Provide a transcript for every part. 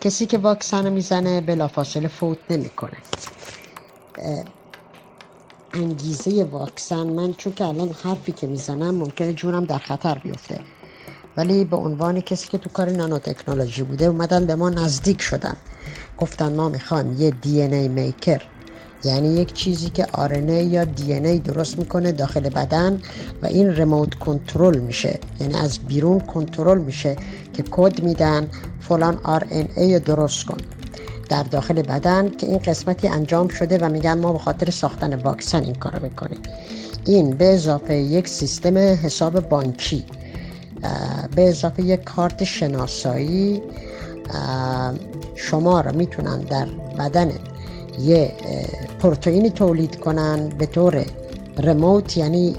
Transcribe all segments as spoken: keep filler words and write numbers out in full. کسی که واکسن رو میزنه بلافاصله فوت نمیکنه. انگیزه واکسن، من چون که الان حرفی که میزنم ممکنه جونم در خطر بیفته، ولی به عنوان کسی که تو کار نانو تکنولوژی بوده اومدن به ما نزدیک شدن، گفتن ما میخوایم یه دی ان ای میکر، یعنی یک چیزی که آر ان ای یا دی ان ای درست میکنه داخل بدن و این ریموت کنترل میشه، یعنی از بیرون کنترل میشه که کد میدن فلان آر ان ای درست کن در داخل بدن، که این قسمتی انجام شده و میگن ما به خاطر ساختن واکسن این کارو میکنیم. این به اضافه یک سیستم حساب بانکی، به اضافه یک کارت شناسایی، شما را میتونن در بدن یه پروتئینی تولید کنن به طور ریموت، یعنی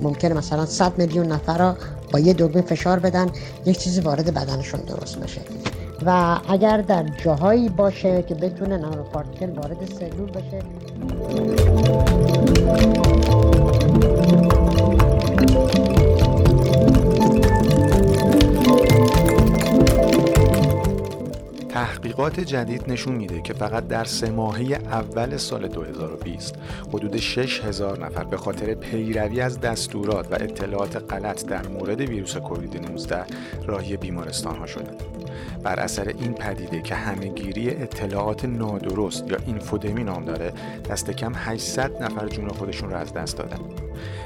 ممکنه مثلا صد میلیون نفر را با یه دوربین فشار بدن یک چیزی وارد بدنشون درست بشه، و اگر در جاهایی باشه که بتونه نانوپارتیکل وارد سلول بشه. تحقیقات جدید نشون میده که فقط در سه ماهه اول سال دو هزار و بیست حدود شش هزار نفر به خاطر پیروی از دستورات و اطلاعات غلط در مورد ویروس کووید نوزده راهی بیمارستان ها شدند. بر اثر این پدیده که همه‌گیری اطلاعات نادرست یا اینفودمی نام داره، دست کم هشتصد نفر جون خودشون را از دست دادن.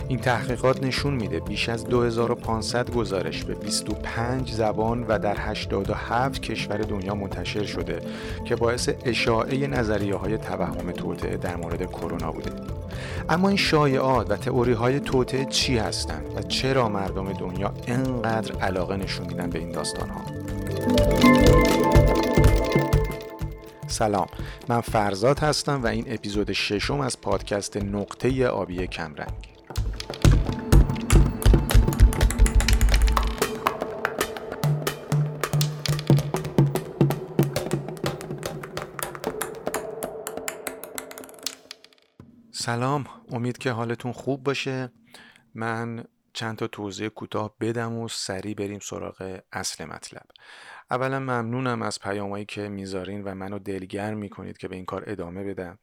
این تحقیقات نشون میده بیش از دو هزار و پانصد گزارش به بیست و پنج زبان و در هشتاد و هفت کشور دنیا منتشر شده که باعث اشاعه نظریه‌های توهم توطئه در مورد کرونا بوده. اما این شایعات و تئوری‌های توطئه چی هستند و چرا مردم دنیا اینقدر علاقه نشون میدن به این داستان‌ها؟ سلام، من فرزاد هستم و این اپیزود ششم از پادکست نقطه آبی کمرنگ. سلام، امید که حالتون خوب باشه. من چند تا توضیح کوتاه بدم و سریع بریم سراغ اصل مطلب. اولا ممنونم از پیامایی که میذارین و منو دلگرم میکنید که به این کار ادامه بدم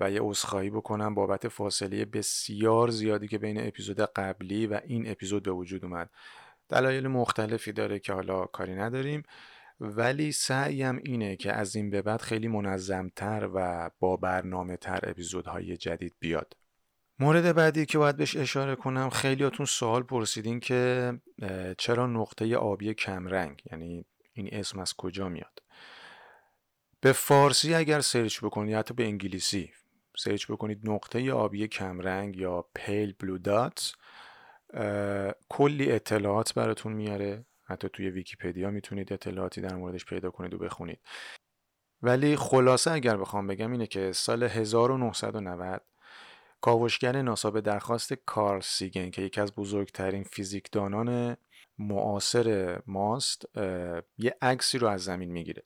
و یه عذرخواهی بکنم بابت فاصله بسیار زیادی که بین اپیزود قبلی و این اپیزود به وجود اومد. دلایل مختلفی داره که حالا کاری نداریم، ولی سعیم اینه که از این به بعد خیلی منظمتر و با برنامه تر اپیزودهای جدید بیاد. مورد بعدی که باید بهش اشاره کنم، خیلیاتون سوال پرسیدین که چرا نقطه آبی کمرنگ، یعنی این اسم از کجا میاد. به فارسی اگر سرچ بکنید یا حتی به انگلیسی سرچ بکنید نقطه آبی کمرنگ یا پیل بلو دات، کلی اطلاعات براتون میاره. حتی توی ویکی‌پدیا میتونید اطلاعاتی در موردش پیدا کنید و بخونید. ولی خلاصه اگر بخوام بگم اینه که سال هزار و نهصد و نود کاوشگر ناسا به درخواست کارل سیگن که یکی از بزرگترین فیزیکدانان معاصر ماست یه عکسی رو از زمین میگیره.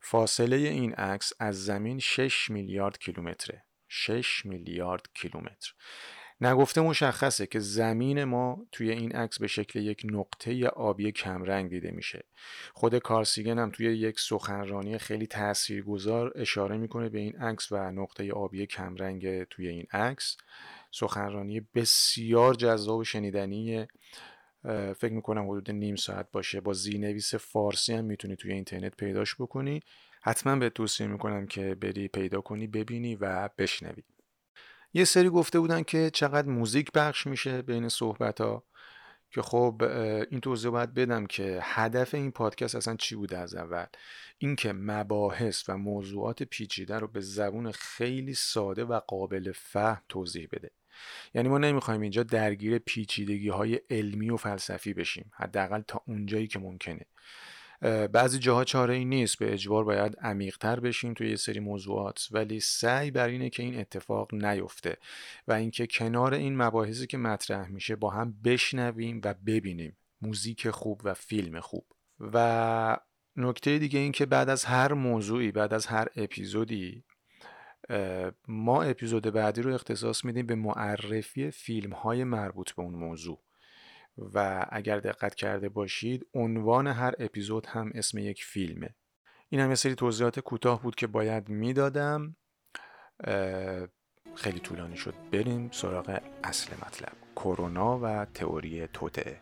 فاصله این عکس از زمین شش میلیارد کیلومتره. شش میلیارد کیلومتر. نگفته مشخصه که زمین ما توی این عکس به شکل یک نقطه آبی کمرنگ دیده میشه. خود کارل سیگن هم توی یک سخنرانی خیلی تاثیرگذار اشاره میکنه به این عکس و نقطه آبی کمرنگ توی این عکس. سخنرانی بسیار جذاب و شنیدنیه، فکر میکنم حدود نیم ساعت باشه، با زیرنویس فارسی هم میتونی توی اینترنت پیداش بکنی. حتما به توصیه میکنم که بری پیدا کنی، ببینی و بشنوی. یه سری گفته بودن که چقدر موزیک پخش میشه بین صحبت ها، که خب این توضیح باید بدم که هدف این پادکست اصلا چی بوده از اول. اینکه مباحث و موضوعات پیچیده رو به زبون خیلی ساده و قابل فهم توضیح بده. یعنی ما نمیخوایم اینجا درگیر پیچیدگی های علمی و فلسفی بشیم، حداقل تا اونجایی که ممکنه. بعضی جاها چاره ای نیست، به اجبار باید عمیق‌تر بشیم توی یه سری موضوعات، ولی سعی بر اینه که این اتفاق نیفته و اینکه کنار این مباحثی که مطرح میشه با هم بشنویم و ببینیم، موزیک خوب و فیلم خوب. و نکته دیگه این که بعد از هر موضوعی، بعد از هر اپیزودی، ما اپیزود بعدی رو اختصاص میدیم به معرفی فیلم‌های مربوط به اون موضوع. و اگر دقت کرده باشید عنوان هر اپیزود هم اسم یک فیلمه. این هم یه سری توضیحات کوتاه بود که باید میدادم. خیلی طولانی شد، بریم سراغ اصل مطلب، کرونا و تئوری توطئه.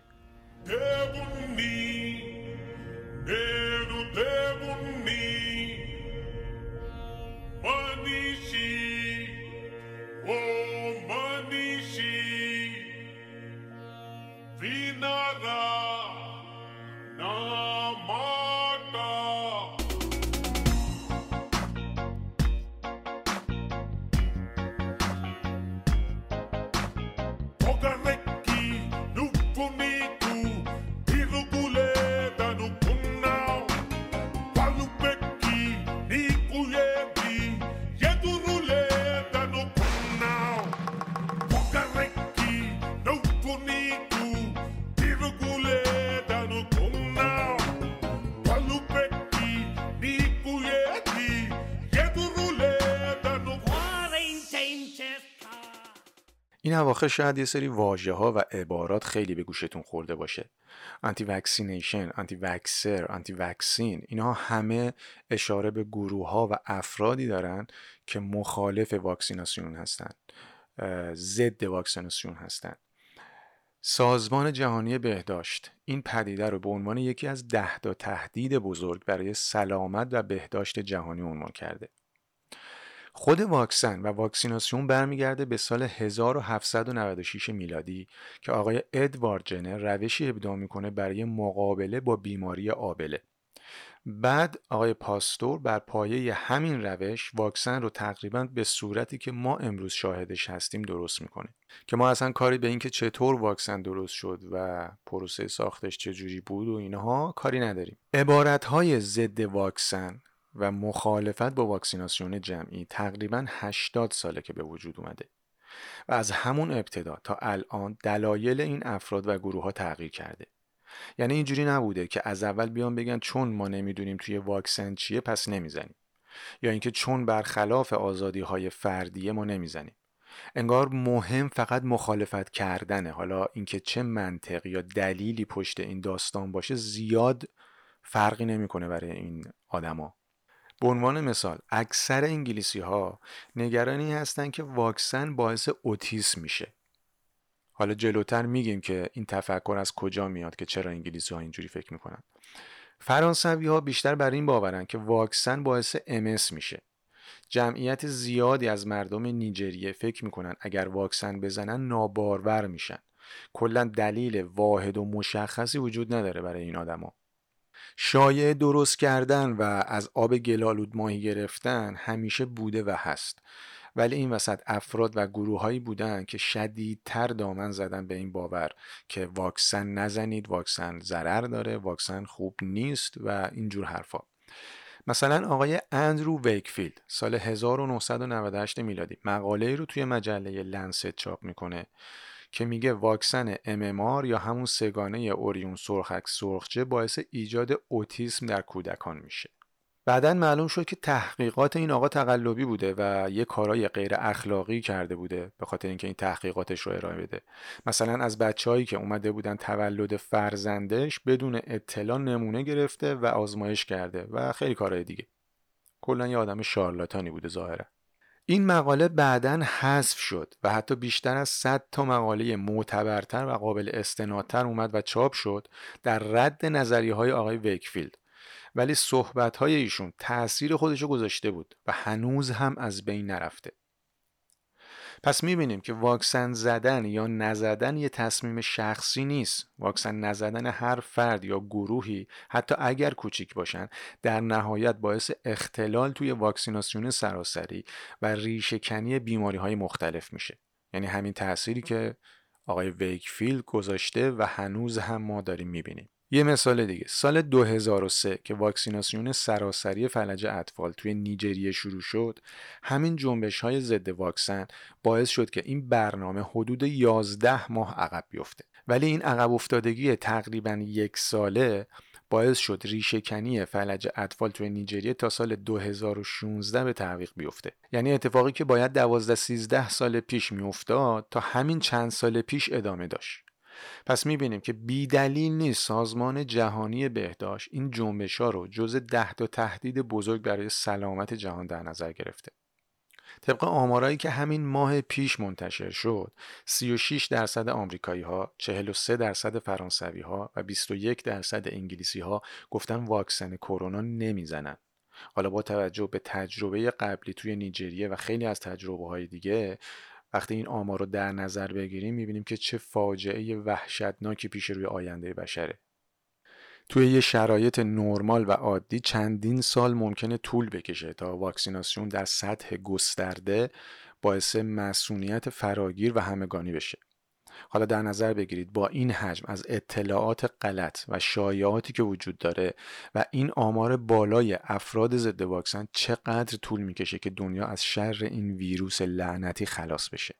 این اواخر شاید یه سری واژه ها و عبارات خیلی به گوشتون خورده باشه. آنتی واکسینیشن، آنتی واکسر، آنتی واکسین، اینها همه اشاره به گروه ها و افرادی دارن که مخالف واکسیناسیون هستند، ضد واکسیناسیون هستند. سازمان جهانی بهداشت این پدیده رو به عنوان یکی از ده تا تهدید بزرگ برای سلامت و بهداشت جهانی عنوان کرده. خود واکسن و واکسیناسیون برمیگرده به سال هزار و هفتصد و نود و شش میلادی که آقای ادوارد جنر روشی ابداع میکنه برای مقابله با بیماری آبله. بعد آقای پاستور بر پایه همین روش واکسن رو تقریبا به صورتی که ما امروز شاهدش هستیم درست میکنه، که ما اصلا کاری به این که چطور واکسن درست شد و پروسه ساختش چجوری بود و اینها کاری نداریم. عبارتهای ضد واکسن و مخالفت با واکسیناسیون جمعی تقریباً هشتاد ساله که به وجود اومده و از همون ابتدا تا الان دلایل این افراد و گروه ها تغییر کرده. یعنی اینجوری نبوده که از اول بیان بگن چون ما نمیدونیم توی واکسن چیه پس نمیزنیم، یا اینکه چون برخلاف آزادی های فردیه ما نمیزنیم. انگار مهم فقط مخالفت کردنه. حالا اینکه چه منطقی یا دلیلی پشت این داستان باشه زیاد فرقی نمیکنه برای این آدما. به عنوان مثال اکثر انگلیسی ها نگرانی هستن که واکسن باعث اوتیسم میشه. حالا جلوتر میگیم که این تفکر از کجا میاد که چرا انگلیسی ها اینجوری فکر میکنن. فرانسوی ها بیشتر بر این باورن که واکسن باعث ام اس میشه. جمعیت زیادی از مردم نیجریه فکر میکنن اگر واکسن بزنن نابارور میشن. کلا دلیل واحد و مشخصی وجود نداره برای این آدما. شایعه درست کردن و از آب گلالود ماهی گرفتن همیشه بوده و هست، ولی این وسط افراد و گروه‌هایی بودن که شدیدتر دامن زدن به این باور که واکسن نزنید، واکسن ضرر داره، واکسن خوب نیست و اینجور حرفا. مثلا آقای اندرو ویکفیلد سال هزار و نهصد و نود و هشت میلادی مقاله‌ای رو توی مجله لنست چاپ میکنه که میگه واکسن ام ام آر یا همون سگانه اوریون سرخک سرخچه باعث ایجاد اوتیسم در کودکان میشه. بعدن معلوم شد که تحقیقات این آقا تقلبی بوده و یه کارای غیر اخلاقی کرده بوده به خاطر اینکه این تحقیقاتش رو ارائه بده. مثلا از بچه‌هایی که اومده بودن تولد فرزندش بدون اطلاع نمونه گرفته و آزمایش کرده و خیلی کارهای دیگه. کلا یه آدم شارلاتانی بوده ظاهرا. این مقاله بعداً حذف شد و حتی بیشتر از صد تا مقاله معتبرتر و قابل استنادتر اومد و چاپ شد در رد نظریه‌های آقای ویکفیلد، ولی صحبت‌های ایشون تأثیر خودشو گذاشته بود و هنوز هم از بین نرفته. پس می‌بینیم که واکسن زدن یا نزدن یه تصمیم شخصی نیست. واکسن نزدن هر فرد یا گروهی حتی اگر کوچیک باشن در نهایت باعث اختلال توی واکسیناسیون سراسری و ریشه‌کنی بیماری‌های مختلف میشه. یعنی همین تأثیری که آقای ویکفیلد گذاشته و هنوز هم ما داریم می‌بینیم. یه مثال دیگه، سال دو هزار و سه که واکسیناسیون سراسری فلج اطفال توی نیجریه شروع شد، همین جنبش‌های ضد واکسن باعث شد که این برنامه حدود یازده ماه عقب بیفته. ولی این عقب افتادگی تقریباً یک ساله باعث شد ریشه‌کنی فلج اطفال توی نیجریه تا سال دو هزار و شانزده به تعویق بیفته. یعنی اتفاقی که باید دوازده سیزده سال پیش می‌افتاد تا همین چند سال پیش ادامه داشت. پس میبینیم که بیدلیل نیست سازمان جهانی بهداشت این جنبش‌ها رو جزو ده تا تهدید بزرگ برای سلامت جهان در نظر گرفته. طبق آمارایی که همین ماه پیش منتشر شد، سی و شش درصد آمریکایی‌ها، چهل و سه درصد فرانسوی‌ها و بیست و یک درصد انگلیسی‌ها گفتن واکسن کرونا نمیزنن. حالا با توجه به تجربه قبلی توی نیجریه و خیلی از تجربه‌های دیگه، وقتی این آمار رو در نظر بگیریم می‌بینیم که چه فاجعه وحشتناکی پیش روی آینده بشره. توی یه شرایط نرمال و عادی چندین سال ممکنه طول بکشه تا واکسیناسیون در سطح گسترده باعث مسئولیت فراگیر و همگانی بشه. حالا در نظر بگیرید با این حجم از اطلاعات غلط و شایعاتی که وجود داره و این آمار بالای افراد ضد واکسن چقدر طول میکشه که دنیا از شر این ویروس لعنتی خلاص بشه.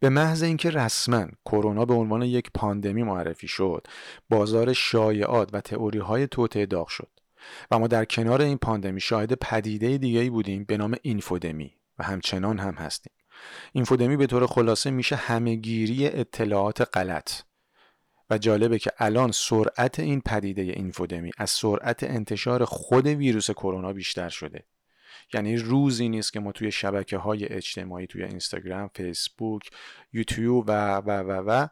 به محض اینکه رسما کرونا به عنوان یک پاندمی معرفی شد، بازار شایعات و تئوری‌های توطئه داغ شد و ما در کنار این پاندمی شاهد پدیده دیگه‌ای بودیم به نام اینفودمی و همچنان هم هستیم. اینفودمی به طور خلاصه میشه همه‌گیری اطلاعات غلط و جالبه که الان سرعت این پدیده اینفودمی از سرعت انتشار خود ویروس کرونا بیشتر شده. یعنی روزی نیست که ما توی شبکه‌های اجتماعی، توی اینستاگرام، فیسبوک، یوتیوب و و و و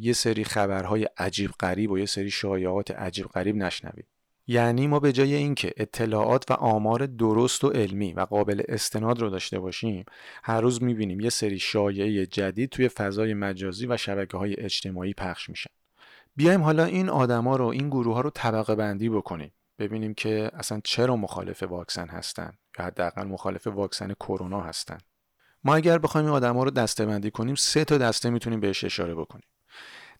یه سری خبرهای عجیب غریب و یه سری شایعات عجیب غریب نشنویم. یعنی ما به جای اینکه اطلاعات و آمار درست و علمی و قابل استناد رو داشته باشیم، هر روز می‌بینیم یه سری شایعه جدید توی فضای مجازی و شبکه‌های اجتماعی پخش میشن. بیایم حالا این آدما رو، این گروه‌ها رو طبقه بندی بکنیم. ببینیم که اصلا چرا مخالف واکسن هستن یا حداقل مخالف واکسن کرونا هستن. ما اگر بخوایم این آدما رو دسته‌بندی کنیم، سه تا دسته میتونیم بهش اشاره بکنیم.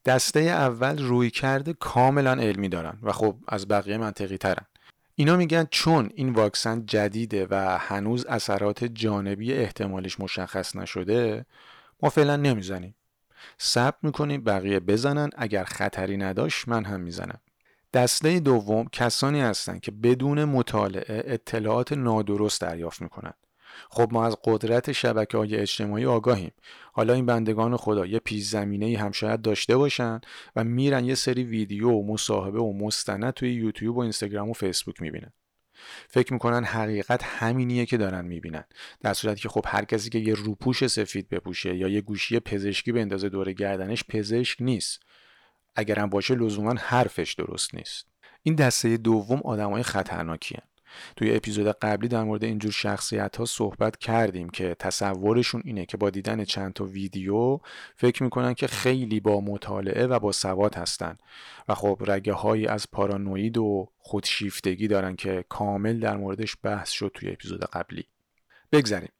دسته اول رویکرد کاملا علمی دارن و خب از بقیه منطقی ترن. اینا میگن چون این واکسن جدیده و هنوز اثرات جانبی احتمالش مشخص نشده، ما فعلا نمیزنیم. صبر میکنیم بقیه بزنن، اگر خطری نداشت من هم میزنم. دسته دوم کسانی هستند که بدون مطالعه اطلاعات نادرست دریافت میکنند. خب ما از قدرت شبکه‌های اجتماعی آگاهیم. حالا این بندگان خدا یه پیش زمینه‌ای هم شاید داشته باشن و میرن یه سری ویدیو و مصاحبه و مستند توی یوتیوب و اینستاگرام و فیسبوک میبینن. فکر میکنن حقیقت همینیه که دارن میبینن، در صورتی که خب هر کسی که یه روپوش سفید بپوشه یا یه گوشی پزشکی بندازه دور گردنش پزشک نیست. اگر هم باشه لزوما حرفش درست نیست. این دسته دوم آدمای خطرناکی هستند. توی اپیزود قبلی در مورد اینجور شخصیت ها صحبت کردیم که تصورشون اینه که با دیدن چند تا ویدیو فکر میکنن که خیلی با مطالعه و با سواد هستن و خب رگه هایی از پارانوید و خودشیفتگی دارن که کامل در موردش بحث شد توی اپیزود قبلی. بگذاریم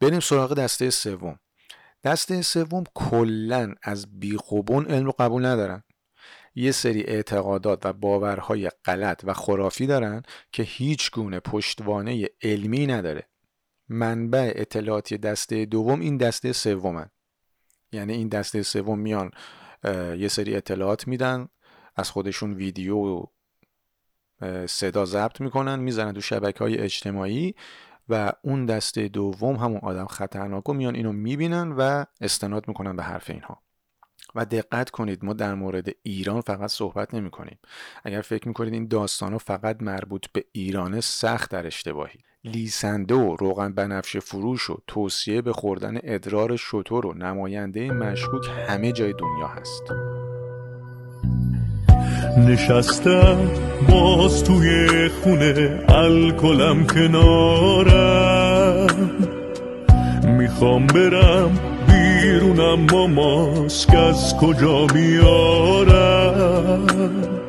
بریم سراغ دسته سوم. دسته سوم کلن از بیخوبون علم رو قبول ندارن. یه سری اعتقادات و باورهای غلط و خرافی دارن که هیچ گونه پشتوانه علمی نداره. منبع اطلاعاتی دسته دوم این دسته سومن. یعنی این دسته سوم میان یه سری اطلاعات میدن، از خودشون ویدیو و صدا ضبط میکنن، میزنن تو شبکه‌های اجتماعی و اون دسته دوم همون آدم خطرناکو میان اینو میبینن و استناد میکنن به حرف اینها. و دقت کنید ما در مورد ایران فقط صحبت نمی کنیم. اگر فکر می کنید این داستانو فقط مربوط به ایرانه، سخت در اشتباهی. لیسنده و روغن بنفشه فروش و توصیه به خوردن ادرار شتر و نماینده مشکوک همه جای دنیا هست. نشستم باز توی خونه، الکلم کنارم، میخوام برم بیرونم، با ماسک از کجا بیارم؟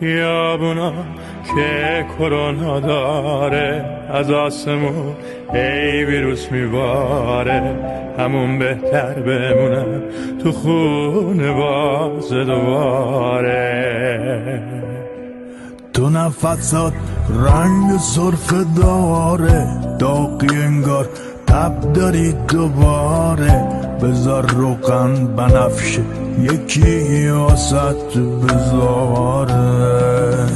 خیابونا که کرونا داره، از آسمون ای ویروس میباره، همون بهتر بمونم تو خونه باز دوباره. تو نفست رنگ صرف داره، داغی انگار تب داری دوباره، بذار روغن بنفشه یکی واسط بذاره،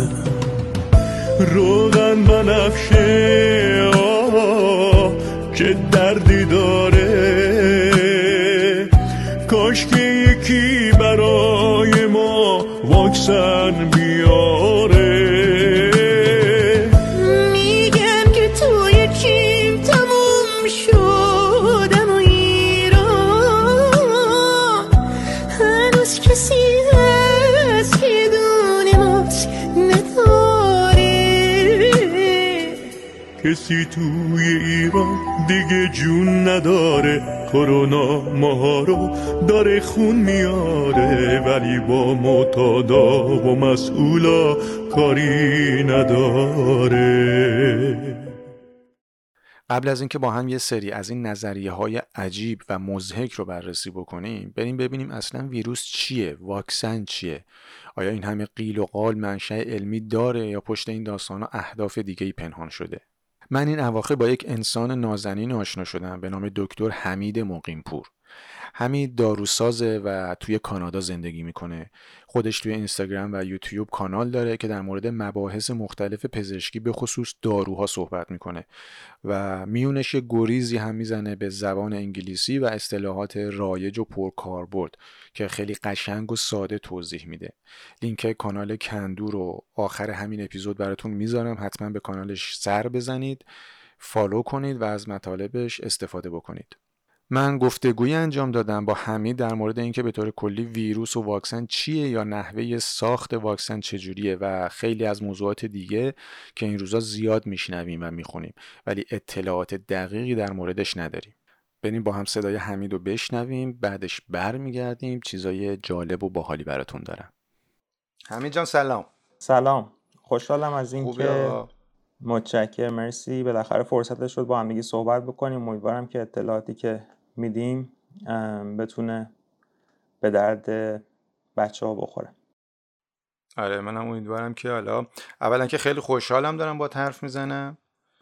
روغن بنفشه آه چه دردی داره، کاش که یک گیتسن بیاره. میگن که توی کیم تموم شدم و ایران هنوز کسی هست که دونه ماست نداره. کسی توی ایران دیگه جون نداره، کرونا ماها رو داره خون میاره، ولی با معتادا و مسئولا کاری نداره. قبل از اینکه با هم یه سری از این نظریه های عجیب و مضحک رو بررسی بکنیم، بریم ببینیم اصلا ویروس چیه، واکسن چیه، آیا این همه قیل و قال منشأ علمی داره یا پشت این داستانا اهداف دیگه‌ای پنهان شده؟ من این اواخر با یک انسان نازنین آشنا شدم به نام دکتر حمید مقیم‌پور. حمید داروسازه و توی کانادا زندگی میکنه. خودش توی اینستاگرام و یوتیوب کانال داره که در مورد مباحث مختلف پزشکی به خصوص داروها صحبت میکنه و میونش یه گریزی هم میزنه به زبان انگلیسی و اصطلاحات رایج و پرکاربرد که خیلی قشنگ و ساده توضیح میده. لینک کانال کندو رو آخر همین اپیزود براتون میذارم، حتما به کانالش سر بزنید، فالو کنید و از مطالبش استفاده بکنید. من گفتگوی انجام دادم با حمید در مورد اینکه به طور کلی ویروس و واکسن چیه یا نحوه ساخت واکسن چجوریه و خیلی از موضوعات دیگه که این روزا زیاد میشنویم و میخونیم ولی اطلاعات دقیقی در موردش نداریم. بریم با هم صدای حمید رو بشنویم، بعدش برمیگردیم، چیزای جالب و باحالی براتون دارم. حمید جان سلام. سلام، خوشحالم از این که متشکرم، مرسی، بالاخره فرصت شد با هم دیگه صحبت بکنیم. امیدوارم که اطلاعاتی که میدیم بتونه به درد بچه ها بخوره. آره منم امیدوارم که حالا اولا که خیلی خوشحالم دارم با حرف میزنم،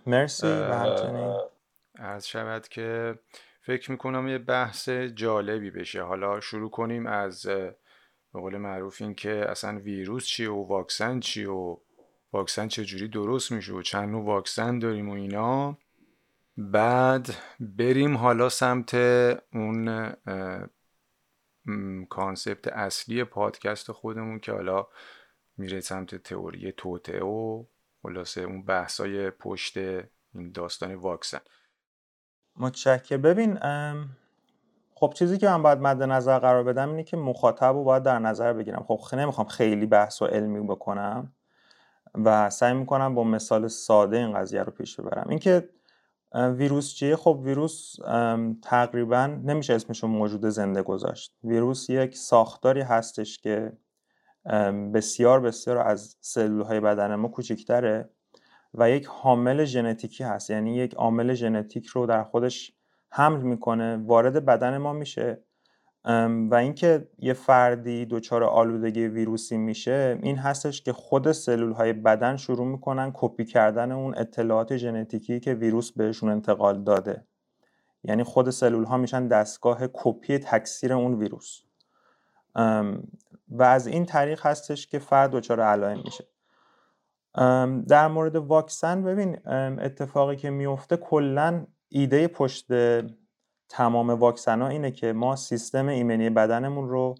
مرسی. و همچنین عرض شود که فکر میکنم یه بحث جالبی بشه. حالا شروع کنیم از به قول معروف این که اصلا ویروس چیه و واکسن چیه و واکسن چجوری درست میشه و چند نوع واکسن داریم و اینا، بعد بریم حالا سمت اون کانسپت اصلی پادکست خودمون که حالا میره سمت تئوری توطئه و خلاصه اون بحثای پشت این داستان واکسن. متشکرم. ببین خب چیزی که من باید مد نظر قرار بدم اینه که مخاطب رو باید در نظر بگیرم. خب نمیخوام خیلی بحث و علمی بکنم و سعی میکنم با مثال ساده این قضیه رو پیش ببرم. اینکه ویروس چیه؟ خب ویروس تقریبا نمیشه اسمش رو موجود زنده گذاشت. ویروس یک ساختاری هستش که بسیار بسیار از سلولهای بدن ما کوچکتره و یک حامل ژنتیکی هست، یعنی یک عامل ژنتیک رو در خودش حمل میکنه، وارد بدن ما میشه و اینکه یه فردی دچار آلودگی ویروسی میشه این هستش که خود سلولهای بدن شروع میکنن کپی کردن اون اطلاعات ژنتیکی که ویروس بهشون انتقال داده، یعنی خود سلولها میشن دستگاه کپی تکثیر اون ویروس و از این طریق هستش که فرد دچار علائم میشه. در مورد واکسن ببین اتفاقی که میفته، کلن ایده پشت تمام واکسن ها اینه که ما سیستم ایمنی بدنمون رو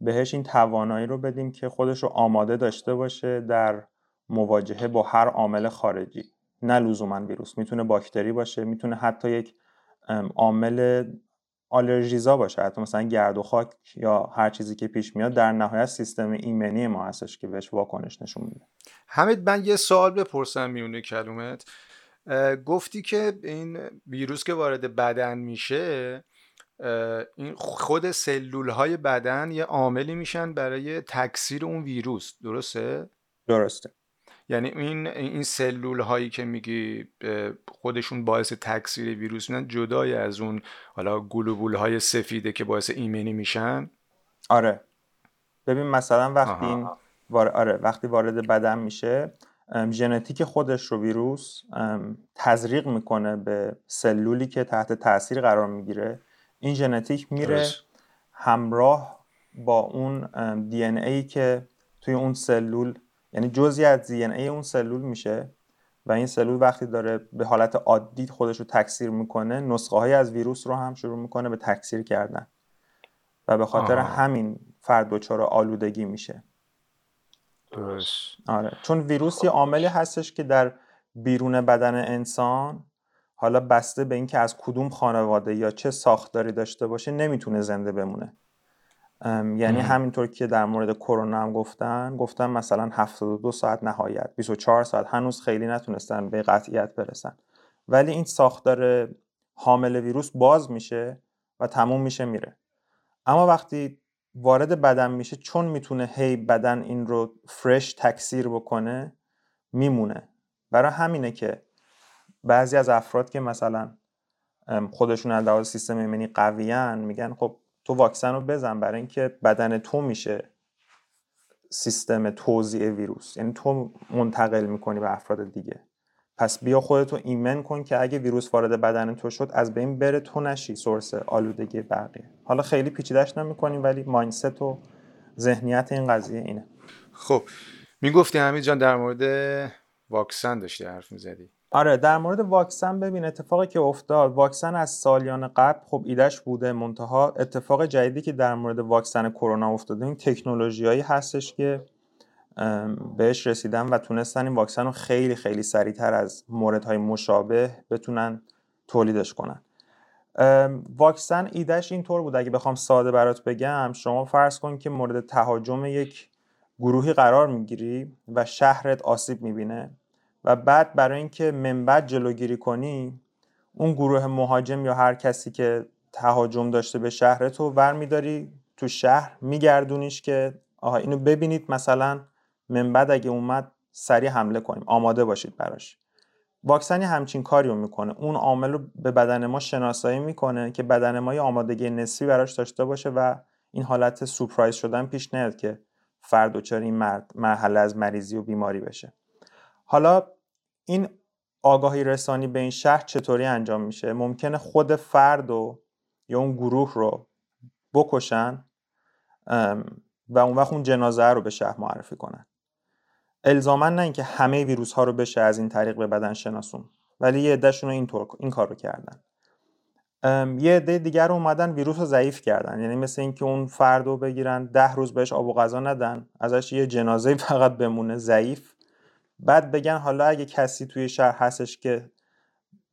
بهش این توانایی رو بدیم که خودش رو آماده داشته باشه در مواجهه با هر عامل خارجی، نه لزوماً ویروس، میتونه باکتری باشه، میتونه حتی یک عامل آلرژیزا باشه، حتی مثلا گرد و خاک یا هر چیزی که پیش میاد در نهایت سیستم ایمنی ما هستش که بهش واکنش نشون میده. حمید من یه سوال بپرسم میونه کلمت، گفتی که این ویروس که وارد بدن میشه این خود سلولهای بدن یه عاملی میشن برای تکثیر اون ویروس، درسته؟ درسته. یعنی این این سلولهایی که میگی خودشون باعث تکثیر ویروس میشن جدای از اون حالا گلوبولهای سفیده که باعث ایمنی میشن؟ آره. ببین مثلا وقتی این وار... آره وقتی وارد بدن میشه ژنتیک خودش رو ویروس تزریق میکنه به سلولی که تحت تاثیر قرار میگیره، این ژنتیک میره همراه با اون دی ان ای که توی اون سلول، یعنی جزئی از دی ان ای اون سلول میشه و این سلول وقتی داره به حالت عادی خودش رو تکثیر میکنه، نسخه های از ویروس رو هم شروع میکنه به تکثیر کردن و به خاطر آه. همین فرد دچار آلودگی میشه. درست. آره، چون ویروس یه عاملی هستش که در بیرون بدن انسان، حالا بسته به اینکه از کدوم خانواده یا چه ساختاری داشته باشه، نمیتونه زنده بمونه. یعنی همینطور که در مورد کرونا هم گفتن گفتن مثلا هفتاد و دو ساعت نهایت، بیست و چهار ساعت هنوز خیلی نتونستن به قطعیت برسن، ولی این ساختار حامل ویروس باز میشه و تموم میشه میره. اما وقتی وارد بدن میشه، چون میتونه هی بدن این رو فرش تکثیر بکنه، میمونه. برای همینه که بعضی از افراد که مثلا خودشون از لحاظ سیستم ایمنی قویان، میگن خب تو واکسن رو بزن، برای اینکه بدن تو میشه سیستم توزیع ویروس، یعنی تو منتقل میکنی به افراد دیگه. پس بیا خودتو ایمن کن که اگه ویروس وارد بدن تو شد، از بین بره، تو نشی سورس آلودگی بقیه. حالا خیلی پیچیده‌اش نمی‌کنیم، ولی مایندست و ذهنیت این قضیه اینه. خب میگفتی حمید جان در مورد واکسن داشتی حرف می‌زدی. آره، در مورد واکسن ببین اتفاقی که افتاد، واکسن از سالیان قبل خب ایدهش بوده، منتها اتفاق جدیدی که در مورد واکسن کرونا افتاده، این تکنولوژیایی هستش که بهش رسیدن و تونستن این واکسن رو خیلی خیلی سریعتر از موردهای مشابه بتونن تولیدش کنن. واکسن ایدهش اینطور بود، اگه بخوام ساده برات بگم، شما فرض کن که مورد تهاجم یک گروهی قرار میگیری و شهرت آسیب میبینه و بعد برای اینکه منبع جلوگیری کنی، اون گروه مهاجم یا هر کسی که تهاجم داشته به شهرت رو ور میداری تو شهر، میگردونیش که آها اینو ببینید، مثلا من بعد اگه اومد سریع حمله کنیم، آماده باشید براش. واکسنی همچین کاری رو میکنه، اون عامل رو به بدن ما شناسایی میکنه که بدن ما یه آمادگی نسبی براش داشته باشه و این حالت سورپرایز شدن پیش نیاد که فرد دچار این مرحله از مریضی و بیماری بشه. حالا این آگاهی رسانی به این شهر چطوری انجام میشه؟ ممکنه خود فرد و یا اون گروه رو بکشن و اون وقت اون جنازه رو به شهر معرفی کنن. الزاما نه اینکه همه ویروس ها رو بشه از این طریق به بدن شناسون، ولی یه عده‌شون این طور این کار رو کردن. یه عده دیگر رو اومدن ویروس رو ضعیف کردن، یعنی مثل اینکه اون فرد رو بگیرن، ده روز بهش آب و غذا ندن، ازش یه جنازه فقط بمونه ضعیف، بعد بگن حالا اگه کسی توی شهر هستش که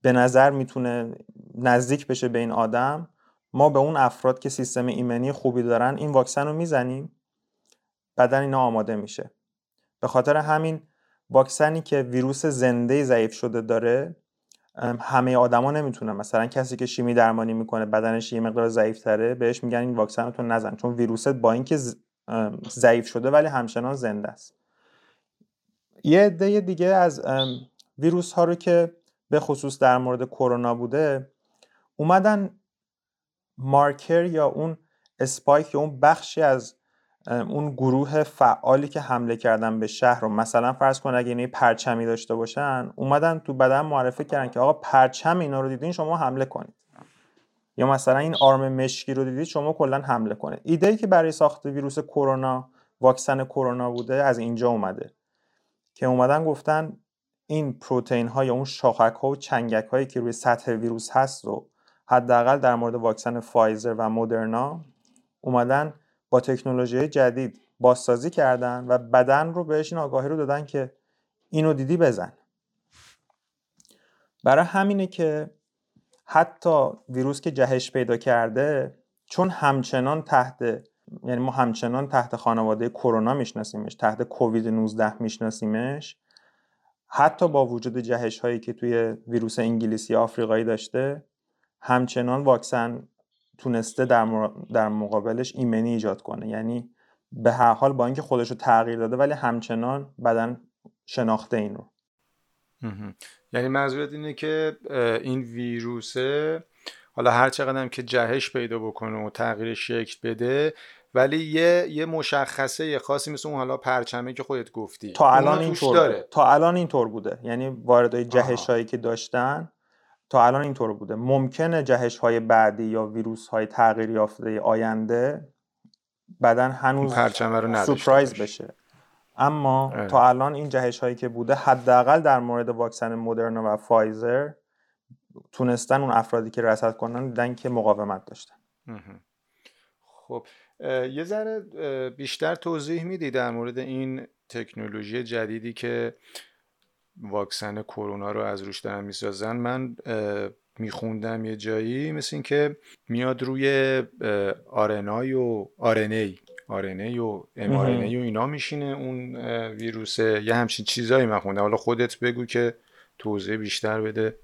به نظر میتونه نزدیک بشه به این آدم، ما به اون افراد که سیستم ایمنی خوبی دارن این واکسن رو میزنیم، بدن اینا آماده میشه. به خاطر همین واکسنی که ویروس زنده ضعیف شده داره، همه آدما نمیتونه. مثلا کسی که شیمی درمانی میکنه بدنش یه مقدار ضعیف تره، بهش میگن این واکسن رو تو نزن، چون ویروست با اینکه ضعیف شده ولی همچنان زنده است. یه عده دیگه از ویروس ها رو که به خصوص در مورد کرونا بوده، اومدن مارکر یا اون اسپایک یا اون بخشی از اون گروه فعالی که حمله کردن به شهر رو، مثلا فرض کن اگه اینا پرچمی داشته باشن، اومدن تو بدن معرفی کردن که آقا پرچم اینا رو دیدین شما حمله کنید، یا مثلا این آرم مشکی رو دیدید شما کلا حمله کنید. ایده‌ای که برای ساخت ویروس کرونا، واکسن کرونا بوده، از اینجا اومده که اومدن گفتن این پروتئین ها یا اون شاخک ها و چنگک هایی که روی سطح ویروس هست و حداقل در مورد واکسن فایزر و مودرنا اومدن با تکنولوژی جدید بازسازی کردن و بدن رو بهش این آگاهی رو دادن که اینو دیدی بزن. برای همینه که حتی ویروس که جهش پیدا کرده، چون همچنان تحت، یعنی ما همچنان تحت خانواده کرونا میشناسیمش، تحت کووید نوزده میشناسیمش، حتی با وجود جهش هایی که توی ویروس انگلیسی آفریقایی داشته، همچنان واکسن تونسته در, مر... در مقابلش ایمنی ایجاد کنه. یعنی به هر حال با اینکه خودش رو تغییر داده، ولی همچنان بدن شناخته این رو. یعنی منظورت اینه که این ویروسه حالا هر چقدر هم که جهش پیدا بکنه و تغییر شکل بده، ولی یه یه مشخصه یه خاصی مثل اون حالا پرچمه که خودت گفتی تا الان اینطور داره. تا الان اینطور بوده، یعنی واردای جهشایی که داشتن تا الان اینطور بوده. ممکنه جهش‌های بعدی یا ویروس‌های تغییر یافته آینده بدن هنوز پرچم رو نداشته، سورپرایز بشه، اما اه. تا الان این جهش‌هایی که بوده، حداقل در مورد واکسن مدرنا و فایزر، تونستن اون افرادی که رصد کنن دیدن که مقاومت داشتن. خب یه ذره بیشتر توضیح میدی در مورد این تکنولوژی جدیدی که واکسن کرونا رو از روش دارن میسازن، من میخوندم یه جایی مثل این که میاد روی آرنای و آرنای آرنای و ام‌آرنای و اینا میشینه اون ویروسه، یه همچین چیزایی من خوندم. حالا خودت بگو که توضیح بیشتر بده.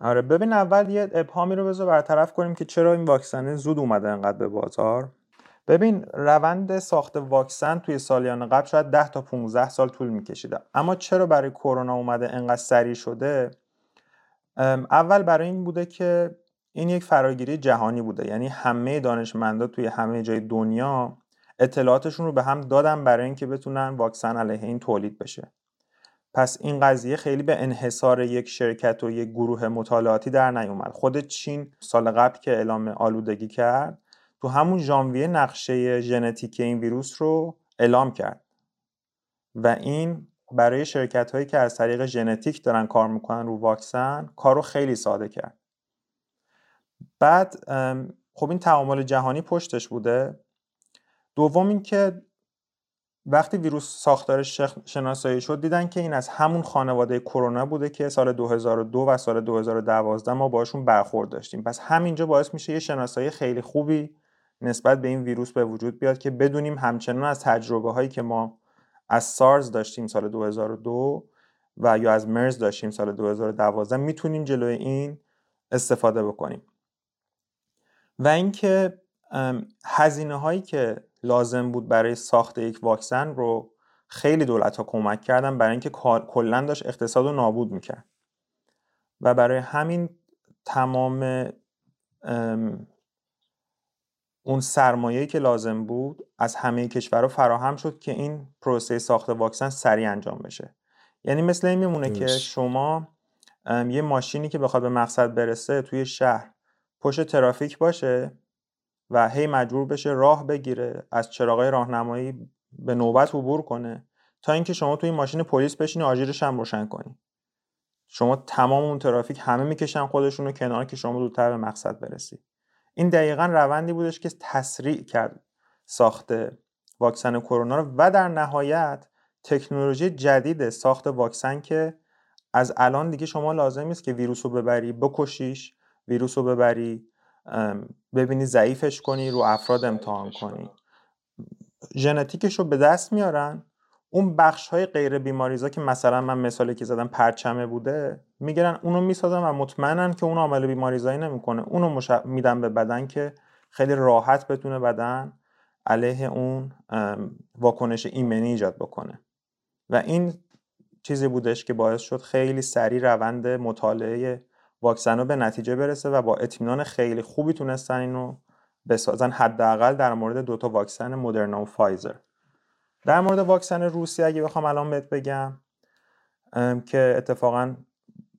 آره ببین، اول یه ابهامی رو بذار برطرف کنیم که چرا این واکسن زود اومده انقدر به بازار. ببین، روند ساخت واکسن توی سالیان قبل شاید ده تا پانزده سال طول می‌کشید، اما چرا برای کرونا اومده انقدر سریع شده؟ اول برای این بوده که این یک فراگیری جهانی بوده، یعنی همه دانشمندا توی همه جای دنیا اطلاعاتشون رو به هم دادن برای اینکه بتونن واکسن علیه این تولید بشه. پس این قضیه خیلی به انحصار یک شرکت و یک گروه مطالعاتی در نیومد. خود چین سال قبل که اعلام آلودگی کرد، تو همون ژانویه نقشه ژنتیک این ویروس رو اعلام کرد و این برای شرکت‌هایی که از طریق ژنتیک دارن کار میکنن رو واکسن کارو خیلی ساده کرد. بعد خب این تعامل جهانی پشتش بوده. دوم این که وقتی ویروس ساختارش شناسایی شد، دیدن که این از همون خانواده کرونا بوده که سال دو هزار و دو و سال دو هزار و دوازده ما باشون برخورد داشتیم. پس همینجا باعث میشه یه شناسایی خیلی خوبی نسبت به این ویروس به وجود بیاد که بدونیم همچنان از تجربه هایی که ما از سارز داشتیم سال دو هزار و دو و یا از مرز داشتیم سال دو هزار و دوازده میتونیم جلوی این استفاده بکنیم. و اینکه هزینه هایی که لازم بود برای ساخت یک واکسن رو خیلی دولت‌ها کمک کردن، برای اینکه کلاً داشت اقتصاد رو نابود میکرد و برای همین تمام اون سرمایه‌ای که لازم بود از همه کشورها فراهم شد که این پروسه ساخت واکسن سریع انجام بشه. یعنی مثل این میمونه ایش. که شما یه ماشینی که بخواد به مقصد برسه توی شهر پشت ترافیک باشه و هی مجبور بشه راه بگیره، از چراغای راهنمایی به نوبت عبور کنه، تا اینکه شما توی ماشین پلیس بشین و آژیرش هم روشن کنی. شما تمام اون ترافیک همه میکشن خودشونو کنار که شما زودتر به مقصد برسی. این دقیقاً روندی بودش که تسریع کرد ساخت واکسن کرونا رو و در نهایت تکنولوژی جدید ساخت واکسن که از الان دیگه شما لازم نیست که ویروسو ببری بکشیش، ویروسو ببری ببینی ضعیفش کنی، رو افراد امتحان کنی، ژنتیکش رو به دست میارن. اون بخش های غیر بیماریزا که مثلا من مثالی که زدم پرچمه بوده، میگیرن اونو میسازن و مطمئنن که اون عامل بیماریزایی نمیکنه. اونو مش... میدن به بدن که خیلی راحت بتونه بدن علیه اون واکنش ایمنی ایجاد بکنه و این چیزی بودش که باعث شد خیلی سریع روند مطالعه واکسن رو به نتیجه برسه و با اطمینان خیلی خوبی تونستن اینو بسازن، حداقل در مورد دوتا واکسن مودرنا و فایزر. در مورد واکسن روسیه اگه بخوام الان بهت بگم که اتفاقا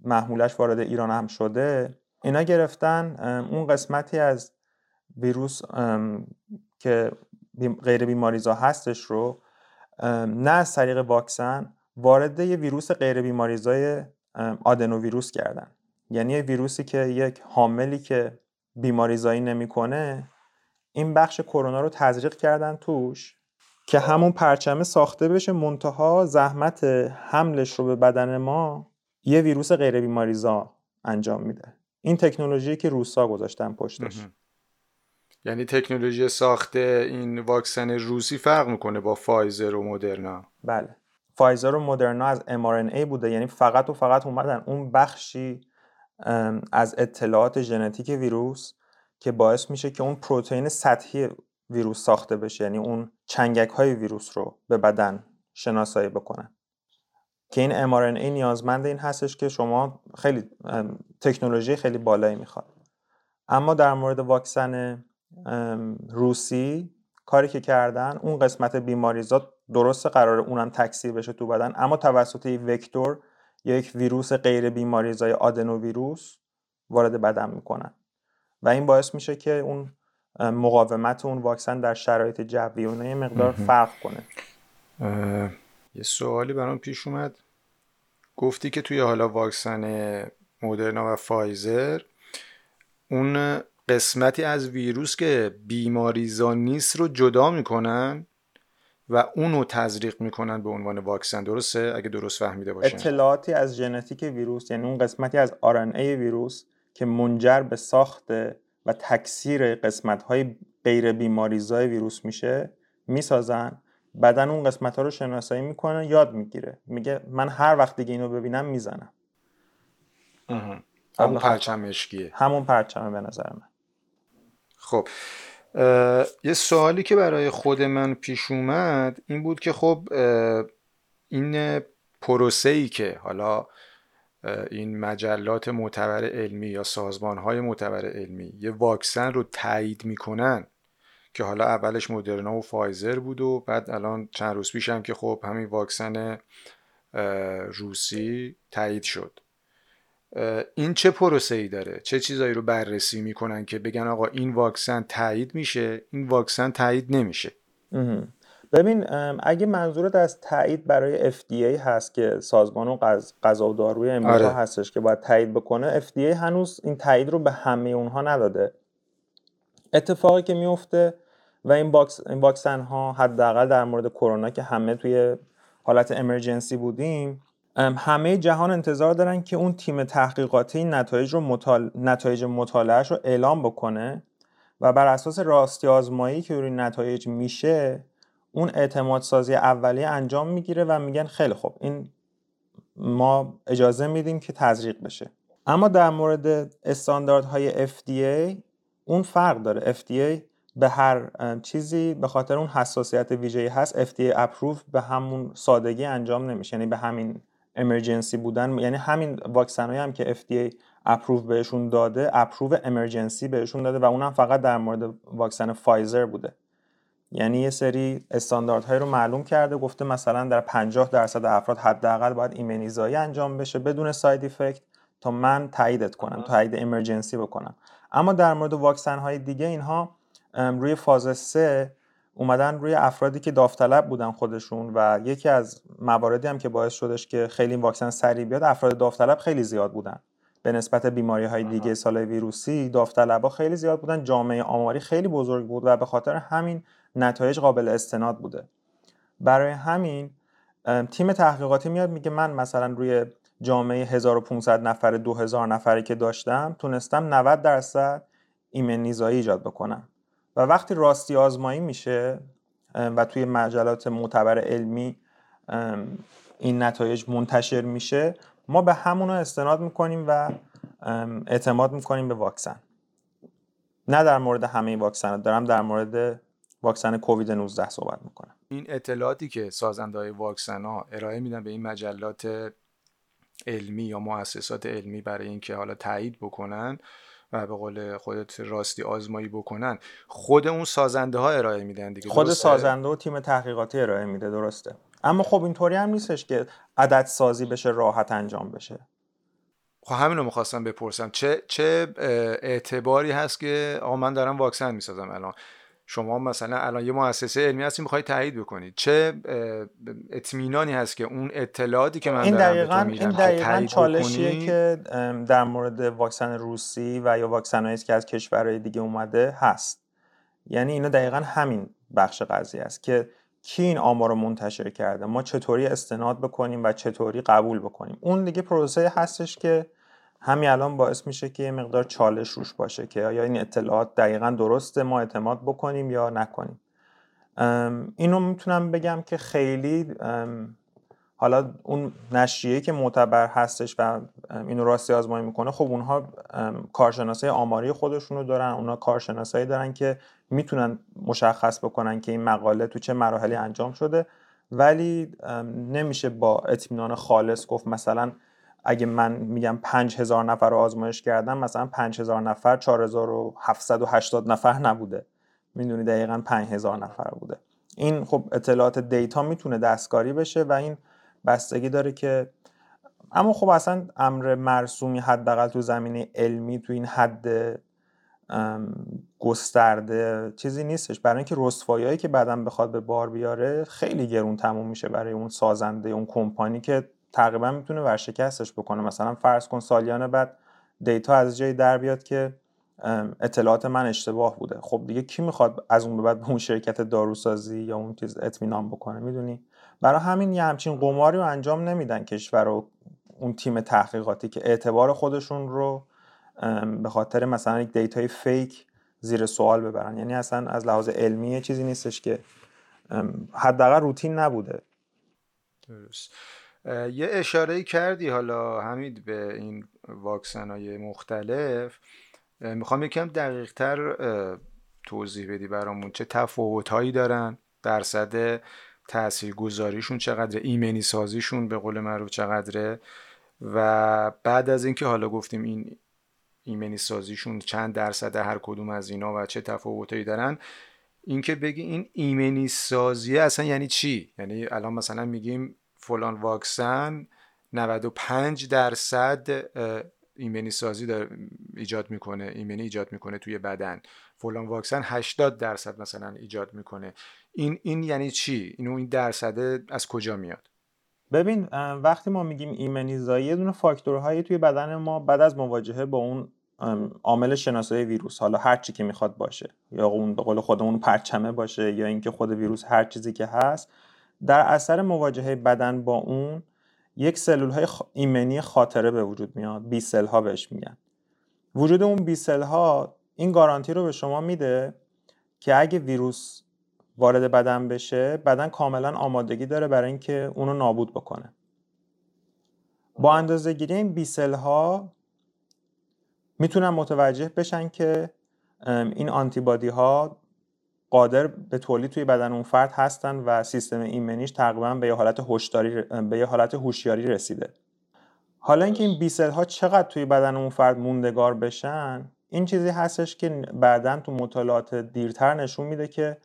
محمولش وارد ایران هم شده، اینا گرفتن اون قسمتی از ویروس که غیر بیماریزا هستش رو نه از طریق واکسن وارد یه ویروس غیر بیماریزای آدنو ویروس کردن. یعنی ویروسی که یک حاملی که بیماری زایی نمیکنه، این بخش کرونا رو تزریق کردن توش که همون پرچمه ساخته بشه، منتها زحمت حملش رو به بدن ما یه ویروس غیر بیماری زا انجام میده. این تکنولوژی که روسا گذاشتن پشتش. یعنی تکنولوژی ساخت این واکسن روسی فرق میکنه با فایزر و مودرنا. بله، فایزر و مودرنا از mRNA بوده، یعنی فقط و فقط اومدن اون بخشی از اطلاعات ژنتیک ویروس که باعث میشه که اون پروتئین سطحی ویروس ساخته بشه، یعنی اون چنگک های ویروس رو به بدن شناسایی بکنن، که این mRNA نیازمند این هستش که شما خیلی تکنولوژی خیلی بالایی میخواد. اما در مورد واکسن روسی کاری که کردن، اون قسمت بیماریزا درست قراره اونم تکثیر بشه تو بدن، اما توسط یک وکتور یک ویروس غیر بیماریزای آدنو ویروس وارد بدن میکنن و این باعث میشه که اون مقاومت اون واکسن در شرایط جوی اون یه مقدار فرق کنه. یه سوالی برام پیش اومد. گفتی که توی حالا واکسن مودرنا و فایزر اون قسمتی از ویروس که بیماریزا نیست رو جدا میکنن و اونو تزریق میکنن به عنوان واکسن، درسته؟ اگه درست فهمیده باشم. اطلاعاتی از ژنتیک ویروس، یعنی اون قسمتی از آر ان ای ویروس که منجر به ساخت و تکثیر قسمت‌های غیر بیماریزای ویروس میشه، میسازن. بدن اون قسمت‌ها رو شناسایی میکنه، یاد میگیره. میگه من هر وقت دیگه اینو ببینم میزنم. همون هم پرچم اشکیه. همون پرچمه به نظر من. خب یه سوالی که برای خود من پیش اومد این بود که خب این پروسه‌ای که حالا این مجلات معتبر علمی یا سازمان‌های معتبر علمی یه واکسن رو تایید میکنن که حالا اولش مودرنا و فایزر بود و بعد الان چند روز پیش هم که خب همین واکسن روسی تایید شد، این چه پروسه‌ای داره؟ چه چیزایی رو بررسی میکنن که بگن آقا این واکسن تایید میشه، این واکسن تایید نمیشه؟ ببین، اگه منظورت از تایید برای اف دی ای هست که سازمان غذا و داروی امریکا آره. هستش که باید تایید بکنه، اف دی ای هنوز این تایید رو به همه اونها نداده. اتفاقی که میفته و این باکس این واکسن ها حداقل در مورد کرونا که همه توی حالت امرجنسی بودیم، همه جهان انتظار دارن که اون تیم تحقیقاتی نتایج رو مطال... نتایج مطالعه‌اش رو اعلام بکنه و بر اساس راستی آزمایی که روی نتایج میشه اون اعتماد سازی اولیه انجام میگیره و میگن خیلی خوب این ما اجازه میدیم که تزریق بشه. اما در مورد استانداردهای اف دی ای اون فرق داره. اف دی ای به هر چیزی به خاطر اون حساسیت ویژه‌ای هست اف دی ای اپروو به همون سادگی انجام نمیشه، یعنی به همین امرجنسی بودن، یعنی همین واکسنایی هم که اف دی ای اپروو بهشون داده، اپروو امرجنسی بهشون داده و اونم فقط در مورد واکسن فایزر بوده. یعنی یه سری استانداردهای رو معلوم کرده، گفته مثلا در پنجاه درصد افراد حداقل باید ایمنیزایی انجام بشه بدون ساید افکت تا من تاییدت کنم، تایید امرجنسی بکنم. اما در مورد واکسن‌های دیگه اینها روی فاز سه اومدن روی افرادی که داوطلب بودن خودشون و یکی از مواردی هم که باعث شدش که خیلی این واکسن سریع بیاد افراد داوطلب خیلی زیاد بودن به نسبت بیماری‌های دیگه. سال‌های ویروسی داوطلب‌ها خیلی زیاد بودن، جامعه آماری خیلی بزرگ بود و به خاطر همین نتایج قابل استناد بوده. برای همین تیم تحقیقاتی میاد میگه من مثلا روی جامعه هزار و پانصد نفر دو هزار نفری که داشتم تونستم نود درصد ایمنیزایی ایجاد بکنم و وقتی راستی آزمایی میشه و توی مجلات معتبر علمی این نتایج منتشر میشه ما به همونو استناد میکنیم و اعتماد میکنیم به واکسن. نه در مورد همه واکسن، دارم در مورد واکسن کووید نوزده صحبت میکنم. این اطلاعاتی که سازنده‌های واکسن ها ارائه میدن به این مجلات علمی یا مؤسسات علمی برای اینکه حالا تایید بکنن و به قول خودت راستی آزمایی بکنن، خود اون سازنده ها ارائه میدن دیگه، خود سازنده و تیم تحقیقاتی ارائه میده، درسته. اما خب اینطوری هم نیستش که عدد سازی بشه راحت انجام بشه. خب همین رو میخواستم بپرسم، چه چه اعتباری هست که آقا من دارم واکسن میسازم، الان شما مثلا الان یه مؤسسه علمی هستی میخوای تایید بکنید، چه اطمینانی هست که اون اطلاعاتی که من دارم این دقیقاً چالشیه که در مورد واکسن روسی و یا واکسنایی که از کشورهای دیگه اومده هست. یعنی اینا دقیقاً همین بخش قضیه است که کی این آمارو منتشر کرده، ما چطوری استناد بکنیم و چطوری قبول بکنیم. اون دیگه پروسه هستش که همین الان باعث میشه که یه مقدار چالش روش باشه که آیا این اطلاعات دقیقاً درسته، ما اعتماد بکنیم یا نکنیم. اینو میتونم بگم که خیلی حالا اون نشریه که معتبر هستش و اینو راستی آزمایی میکنه، خب اونها کارشناسای آماری خودشونو دارن، اونها کارشناسایی دارن که میتونن مشخص بکنن که این مقاله تو چه مراحلی انجام شده، ولی نمیشه با اطمینان خالص گفت مثلا اگه من میگم پنج هزار نفر رو آزمایش کردم، مثلا پنج هزار نفر چهار هزار و هفتصد و هشتاد نفر نبوده، میدونی دقیقاً پنج هزار نفر بوده. این خب اطلاعات دیتا میتونه دستکاری بشه و این بستگی داره که، اما خب اصلا امر مرسومی حداقل تو زمینه علمی تو این حد گسترده چیزی نیستش، برای اینکه رسوایی‌هایی که بعداً بخواد به بار بیاره خیلی گرون تموم میشه برای اون سازنده، اون کمپانی که تقریبا میتونه ورشکستش بکنه. مثلا فرض کن سالیان بعد دیتا از جایی در بیاد که اطلاعات من اشتباه بوده. خب دیگه کی میخواد از اون به بعد به اون شرکت داروسازی یا اون چیز اطمینان بکنه؟ میدونی برای همین یه همچین قماری رو انجام نمیدن کشور و اون تیم تحقیقاتی که اعتبار خودشون رو به خاطر مثلا یک دیتای فیک زیر سوال ببرن. یعنی اصلا از لحاظ علمی چیزی نیستش که حداقل روتین نبوده. درست. یه اشاره‌ای کردی حالا حمید به این واکسن‌های مختلف، میخوام یکم دقیق‌تر توضیح بدی برامون چه تفاوت‌هایی دارن، درصد تاثیرگذاریشون چقدر، ایمنی سازیشون به قول معروف چقدره، و بعد از اینکه حالا گفتیم این ایمنی سازیشون چند درصد هر کدوم از اینا و چه تفاوتایی دارن، اینکه بگی این ایمنی سازی اصلا یعنی چی؟ یعنی الان مثلا میگیم فلان واکسن نود و پنج درصد ایمنی سازی ایجاد میکنه، ایمنی ایجاد میکنه توی بدن، فلان واکسن هشتاد درصد مثلا ایجاد میکنه. این این یعنی چی؟ اینو این درصد از کجا میاد؟ ببین وقتی ما میگیم ایمنی زایی، یه دونه فاکتورهایی توی بدن ما بعد از مواجهه با اون عامل شناسایی ویروس، حالا هر چی که میخواد باشه، یا اون به قول خودمون پرچمه باشه یا اینکه خود ویروس، هر چیزی که هست، در اثر مواجهه بدن با اون یک سلول‌های ایمنی خاطره به وجود میاد، بی سل‌ها بهش میگن. وجود اون بی سل‌ها این گارانتی رو به شما میده که اگه ویروس وارد بدن بشه، بدن کاملا آمادگی داره برای اینکه اونو نابود بکنه. با اندازه‌گیری این بی سل‌ها میتونن متوجه بشن که این آنتیبادی ها قادر به تولید توی بدن اون فرد هستن و سیستم ایمنیش تقریبا به یه حالت هوشیاری به یه حالت هوشیاری رسیده. حالا اینکه این بی سل ها چقدر توی بدن اون فرد موندگار بشن، این چیزی هستش که بعداً تو مطالعات دیرتر نشون میده که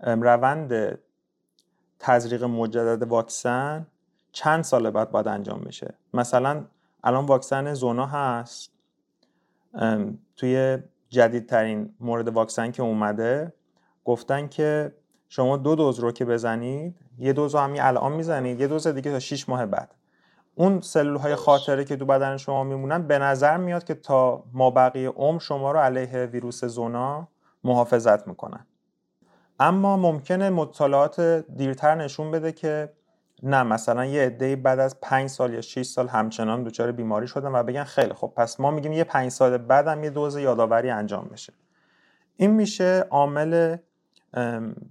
روند تزریق مجدد واکسن چند سال بعد باید انجام بشه. مثلا الان واکسن زونا هست، توی جدیدترین مورد واکسن که اومده گفتن که شما دو دوز رو که بزنید، یه دوز رو همین الان میزنید، یه دوز دیگه تا شش ماه بعد. اون سلول‌های خاطره که تو بدن شما میمونن به نظر میاد که تا مابقی عمر شما رو علیه ویروس زونا محافظت میکنن. اما ممکنه مطالعات دیرتر نشون بده که نه، مثلا یه عده‌ای بعد از پنج سال یا شش سال همچنان دچار بیماری شدن و بگن خیلی خب پس ما میگیم یه پنج سال بعدم یه دوز یادآوری انجام بشه. این میشه عامل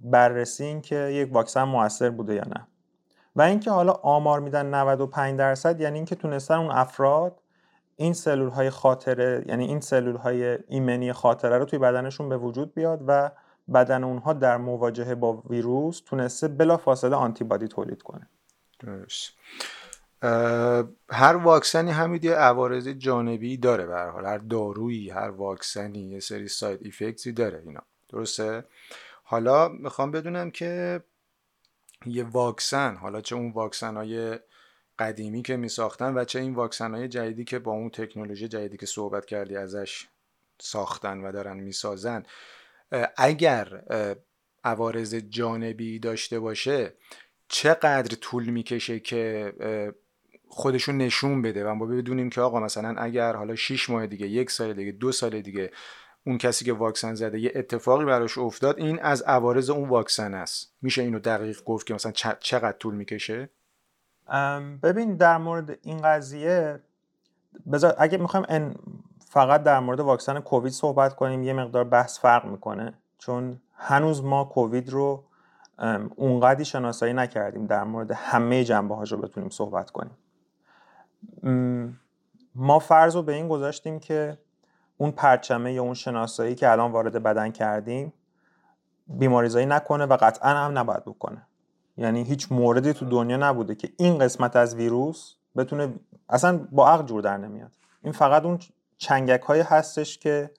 بررسی این که یک واکسن مؤثر بوده یا نه. و اینکه حالا آمار میدن نود و پنج درصد، یعنی اینکه تونستن اون افراد این سلول‌های خاطره، یعنی این سلول‌های ایمنی خاطره رو توی بدنشون به وجود بیاد و بدن اونها در مواجهه با ویروس تونسته بلافاصله آنتیبادی تولید کنه. درست. هر واکسنی همین یه عوارض جانبی داره، به هر حال هر دارویی، هر واکسنی یه سری ساید ایفکتی داره اینا. درسته؟ حالا میخوام بدونم که یه واکسن، حالا چه اون واکسن‌های قدیمی که میساختن و چه این واکسن‌های جدیدی که با اون تکنولوژی جدیدی که صحبت کردی ازش ساختن و دارن میسازن، اگر عوارض جانبی داشته باشه چقدر طول میکشه که خودشون نشون بده و ما بدونیم که آقا مثلا اگر حالا شش ماه دیگه، یک سال دیگه، دو سال دیگه اون کسی که واکسن زده یه اتفاقی براش افتاد، این از عوارض اون واکسن است. میشه اینو دقیق گفت که مثلا چقدر طول میکشه؟ ببین در مورد این قضیه بذار اگه میخوایم فقط در مورد واکسن کووید صحبت کنیم یه مقدار بحث فرق میکنه، چون هنوز ما کووید رو اونقدی شناسایی نکردیم در مورد همه جنبه‌هاش رو بتونیم صحبت کنیم. ما فرض رو به این گذاشتیم که اون پرچمه یا اون شناسایی که الان وارد بدن کردیم بیماریزایی نکنه و قطعاً هم نباید بکنه. یعنی هیچ موردی تو دنیا نبوده که این قسمت از ویروس بتونه، اصلا با عقل جور در نمیاد. این فقط اون چنگک‌های هستش که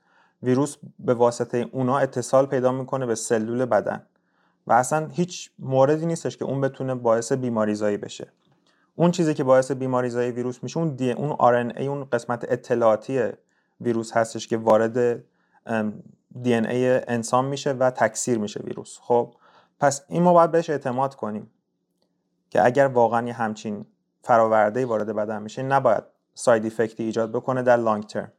ویروس به واسطه اونا اتصال پیدا میکنه به سلول بدن و اصلا هیچ موردی نیستش که اون بتونه باعث بیماریزایی بشه. اون چیزی که باعث بیماریزایی ویروس میشه اون دی اون آر ان ای، اون قسمت اطلاعاتی ویروس هستش که وارد دی ان ای انسان میشه و تکثیر میشه ویروس. خب پس این ما باید بهش اعتماد کنیم که اگر واقعا یه همچین فراورده‌ای وارد بدن میشه نباید ساید افکتی ایجاد بکنه در لانگ ترم.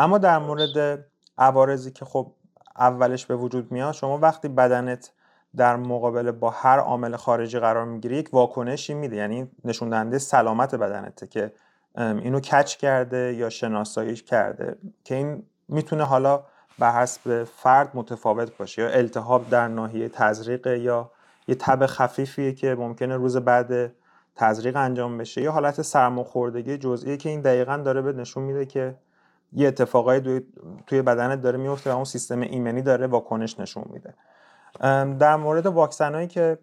اما در مورد عوارضی که خب اولش به وجود میاد، شما وقتی بدنت در مقابل با هر عامل خارجی قرار میگیره یک واکنشی میده، یعنی نشون دهنده سلامت بدنته که اینو کچ کرده یا شناسایی کرده، که این میتونه حالا به حسب فرد متفاوت باشه، یا التهاب در ناحیه تزریق، یا یه تب خفیفیه که ممکنه روز بعد تزریق انجام بشه، یا حالت سرماخوردگی جزئیه که این دقیقاً داره به نشون میده که یه اتفاقایی توی بدنت داره میفته و اون سیستم ایمنی داره واکنش نشون میده. در مورد واکسنایی که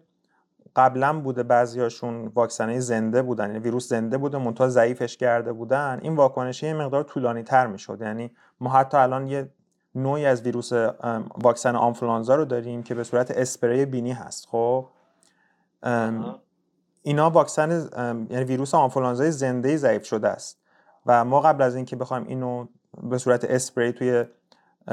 قبلا بوده، بعضیاشون واکسنای زنده بودن، یعنی ویروس زنده بوده منتها ضعیفش کرده بودن، این واکنش یه مقدار طولانی‌تر میشد. یعنی ما حتی الان یه نوعی از ویروس واکسن آنفلوانزا رو داریم که به صورت اسپری بینی هست. خب اینا واکسن، یعنی ویروس آنفلوانزای زنده ضعیف شده است و ما قبل از اینکه بخوایم اینو به صورت اسپری توی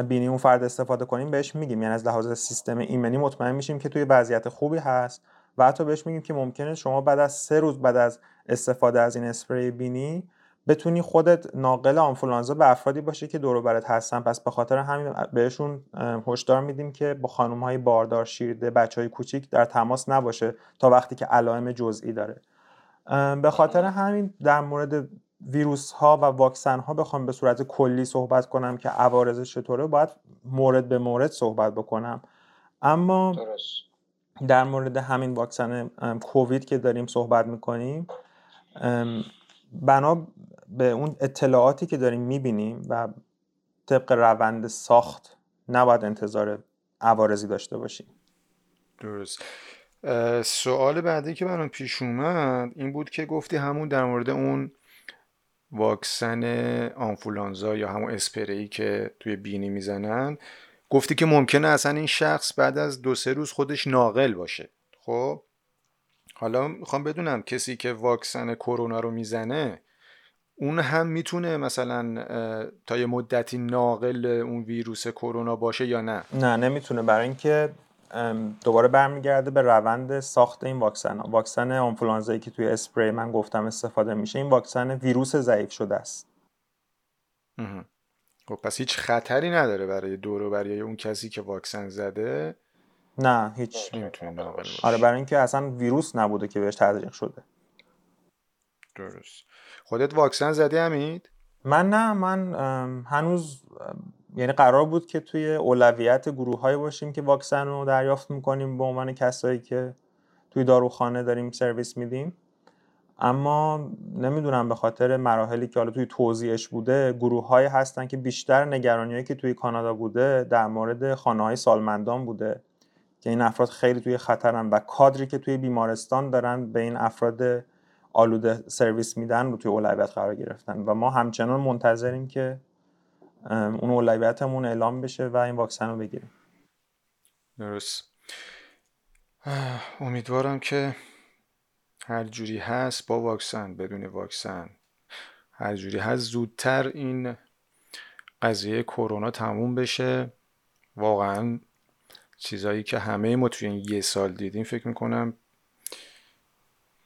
بینی اون فرد استفاده کنیم بهش میگیم، یعنی از لحاظ سیستم ایمنی مطمئن میشیم که توی وضعیت خوبی هست و حتی بهش میگیم که ممکنه شما بعد از سه روز بعد از استفاده از این اسپری بینی بتونی خودت ناقل آنفولانزا به افرادی باشی که دور و برت هستن. پس به خاطر همین بهشون هشدار میدیم که با خانم‌های باردار، شیرده، بچهای کوچیک در تماس نباشه تا وقتی که علائم جزئی داره. به خاطر همین در مورد ویروس ها و واکسن ها بخوام به صورت کلی صحبت کنم که عوارضش چطوره، باید مورد به مورد صحبت بکنم. اما در مورد همین واکسن کووید که داریم صحبت میکنیم، بنا به اون اطلاعاتی که داریم میبینیم و طبق روند ساخت نباید انتظار عوارضی داشته باشیم. درست. سوال بعدی که برام پیش اومد این بود که گفتی همون در مورد اون واکسن آنفولانزا یا همون اسپری که توی بینی میزنن، گفتی که ممکنه اصلا این شخص بعد از دو سه روز خودش ناقل باشه. خب حالا میخوام بدونم کسی که واکسن کرونا رو میزنه اون هم میتونه مثلا تا یه مدتی ناقل اون ویروس کرونا باشه یا نه؟ نه نمیتونه، برای اینکه دوباره برمیگرده به روند ساخت این واکسن ها. واکسن آنفولانزایی که توی اسپری من گفتم استفاده میشه، این واکسن ویروس ضعیف شده است. خب پس هیچ خطری نداره برای دور و برای اون کسی که واکسن زده؟ نه هیچ، نمیتونه ناقل باشه. آره، برای اینکه اصلا ویروس نبوده که بهش تزریق شده. درست. خودت واکسن زدی حمید؟ من نه، من هنوز، یعنی قرار بود که توی اولویت گروه‌های باشیم که واکسن رو دریافت می‌کنیم به عنوان کسایی که توی داروخانه داریم سرویس میدیم، اما نمیدونم به خاطر مراحلی که حالا توی توزیعش بوده، گروه‌های هستن که بیشتر نگرانیایی که توی کانادا بوده در مورد خانه‌های سالمندان بوده که این افراد خیلی توی خطرن و کادری که توی بیمارستان دارن به این افراد آلوده سرویس میدن رو توی اولویت قرار گرفتن و ما همچنان منتظریم که اون اولویتمون اعلام بشه و این واکسن رو بگیریم. درست. امیدوارم که هر جوری هست، با واکسن، بدون واکسن، هر جوری هست، زودتر این قضیه کرونا تموم بشه. واقعا چیزایی که همه ما توی این یه سال دیدیم فکر میکنم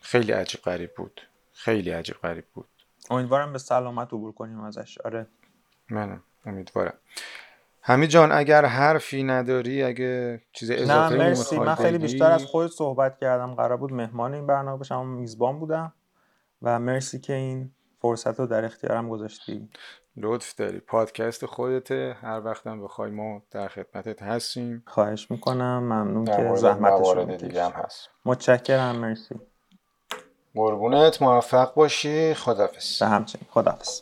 خیلی عجیب غریب بود، خیلی عجیب غریب بود. امیدوارم به سلامت عبور کنیم ازش. آره منم امیدوارم. حمید جان اگر حرفی نداری، اگه چیز اضافه می‌خوای؟ نه مرسی، من خیلی بیشتر از خودت صحبت کردم، قرار بود مهمان این برنامه باشم اما میزبان بودم و مرسی که این فرصت رو در اختیارم گذاشتی. لطف داری، پادکست خودته، هر وقتم بخوای ما در خدمتت هستیم. خواهش میکنم، ممنون که زحمت کشیدی. متشکرم، مرسی. قربونت، موفق باشی، خداحافظ. همچنین، خداحافظ.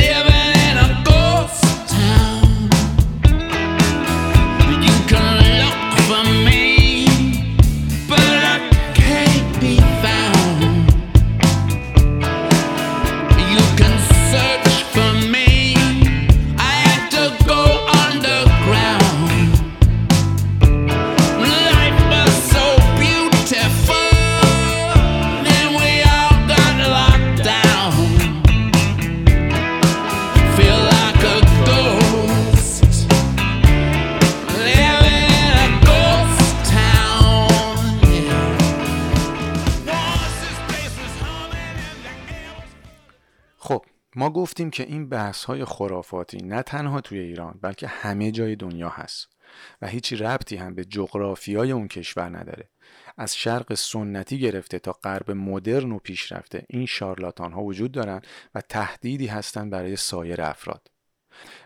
Live ما گفتیم که این بحث‌های خرافاتی نه تنها توی ایران بلکه همه جای دنیا هست و هیچ ربطی هم به جغرافیای اون کشور نداره. از شرق سنتی گرفته تا غرب مدرن و پیشرفته این شارلاتان‌ها وجود دارن و تهدیدی هستن برای سایر افراد.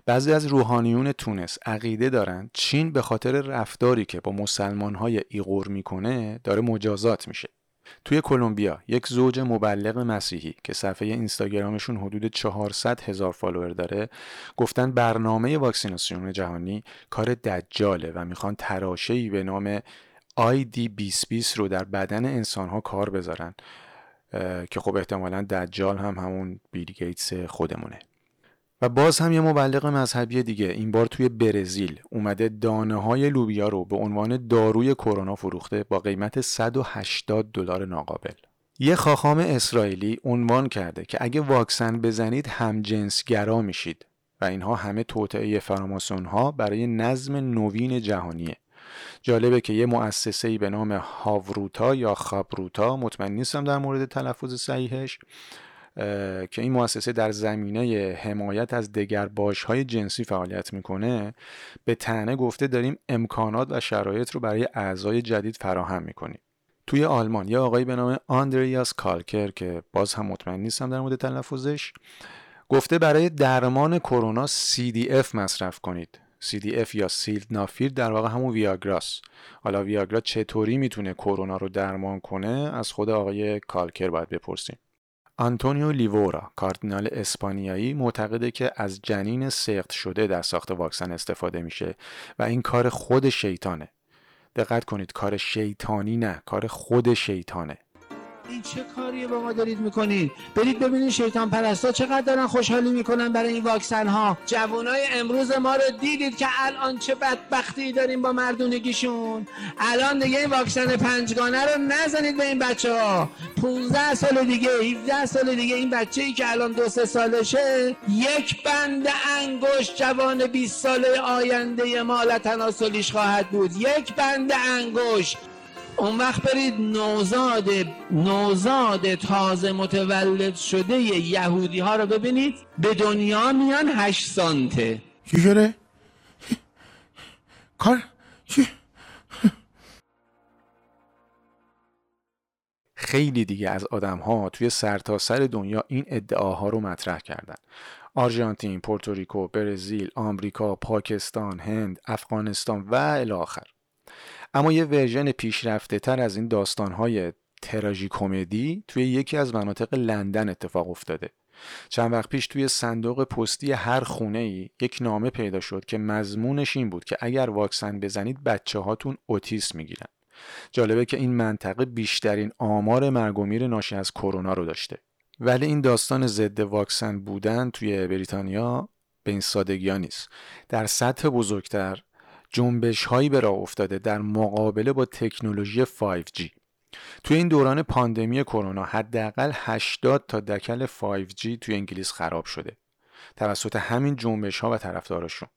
بعضی از روحانیون تونس عقیده دارن چین به خاطر رفتاری که با مسلمان‌های ایغور میکنه داره مجازات میشه. توی کلمبیا یک زوج مبلغ مسیحی که صفحه اینستاگرامشون حدود چهارصد هزار فالوور داره گفتن برنامه واکسیناسیون جهانی کار دجاله و میخوان تراشه‌ای به نام آی دی بیست بیست رو در بدن انسان‌ها کار بذارن که خب احتمالاً دجال هم همون بیل گیتس خودمونه. و باز هم یه مبلغ مذهبی دیگه این بار توی برزیل اومده دانه های لوبیا رو به عنوان داروی کرونا فروخته با قیمت صد و هشتاد دلار ناقابل. یه خاخام اسرائیلی عنوان کرده که اگه واکسن بزنید همجنسگرا میشید و اینها همه توطئه فراماسون ها برای نظم نوین جهانیه. جالبه که یه مؤسسه‌ای به نام هاوروتا یا خابروتا، مطمئن نیستم در مورد تلفظ صحیحش، که این مؤسسه در زمینه حمایت از دگرباش‌های جنسی فعالیت میکنه، به طعنه گفته داریم امکانات و شرایط رو برای اعضای جدید فراهم میکنیم. توی آلمان یه آقایی به نام آندریاس کالکر که باز هم مطمئن نیستم در مورد تلفظش، گفته برای درمان کرونا سی دی اف مصرف کنید. سی دی اف یا سیلدنافیل در واقع همون ویاگراس. حالا ویاگرا چطوری میتونه کرونا رو درمان کنه از خود آقای کالکر باید بپرسیم. آنتونیو لیورا، کاردینال اسپانیایی، معتقده که از جنین سقط شده در ساخت واکسن استفاده میشه و این کار خود شیطانه. دقت کنید، کار شیطانی نه، کار خود شیطانه. این چه کاریه با ما دارید میکنید؟ برید ببینید شیطان پرستا چقدر دارن خوشحالی میکنن برای این واکسن ها. جوانای امروز ما رو دیدید که الان چه بدبختی داریم با مردونگیشون. الان دیگه این واکسن پنجگانه رو نزنید به این بچه ها. پانزده سال دیگه، هفده سال دیگه این بچه‌ای که الان دو سه سالشه یک بند انگشت جوان بیست ساله آینده ما لتناسلیش خواهد بود. یک بند انگشت. اون وقت برید نوزاد نوزاد تازه متولد شده یهودی ها رو ببینید، به دنیا میان هشت سانته. چی شده؟ کار؟ چی؟ خیلی دیگه از آدم ها توی سرتاسر دنیا این ادعاها رو مطرح کردن. آرژانتین، پورتوریکو، برزیل، آمریکا، پاکستان، هند، افغانستان و الی آخر. اما یه ورژن پیشرفته تر از این داستان‌های تراژیکمدی توی یکی از مناطق لندن اتفاق افتاده. چند وقت پیش توی صندوق پستی هر خونه‌ای یک نامه پیدا شد که مضمونش این بود که اگر واکسن بزنید بچه‌هاتون اوتیسم می‌گیرن. جالبه که این منطقه بیشترین آمار مرگ و میر ناشی از کرونا رو داشته. ولی این داستان ضد واکسن بودن توی بریتانیا به این سادگی‌ها نیست. در سطح بزرگتر جنبش هایی به راه افتاده در مقابله با تکنولوژی فایو جی. توی این دوران پاندمی کرونا حداقل هشتاد تا دکل فایو جی توی انگلیس خراب شده توسط همین جنبش ها و طرفداراشون.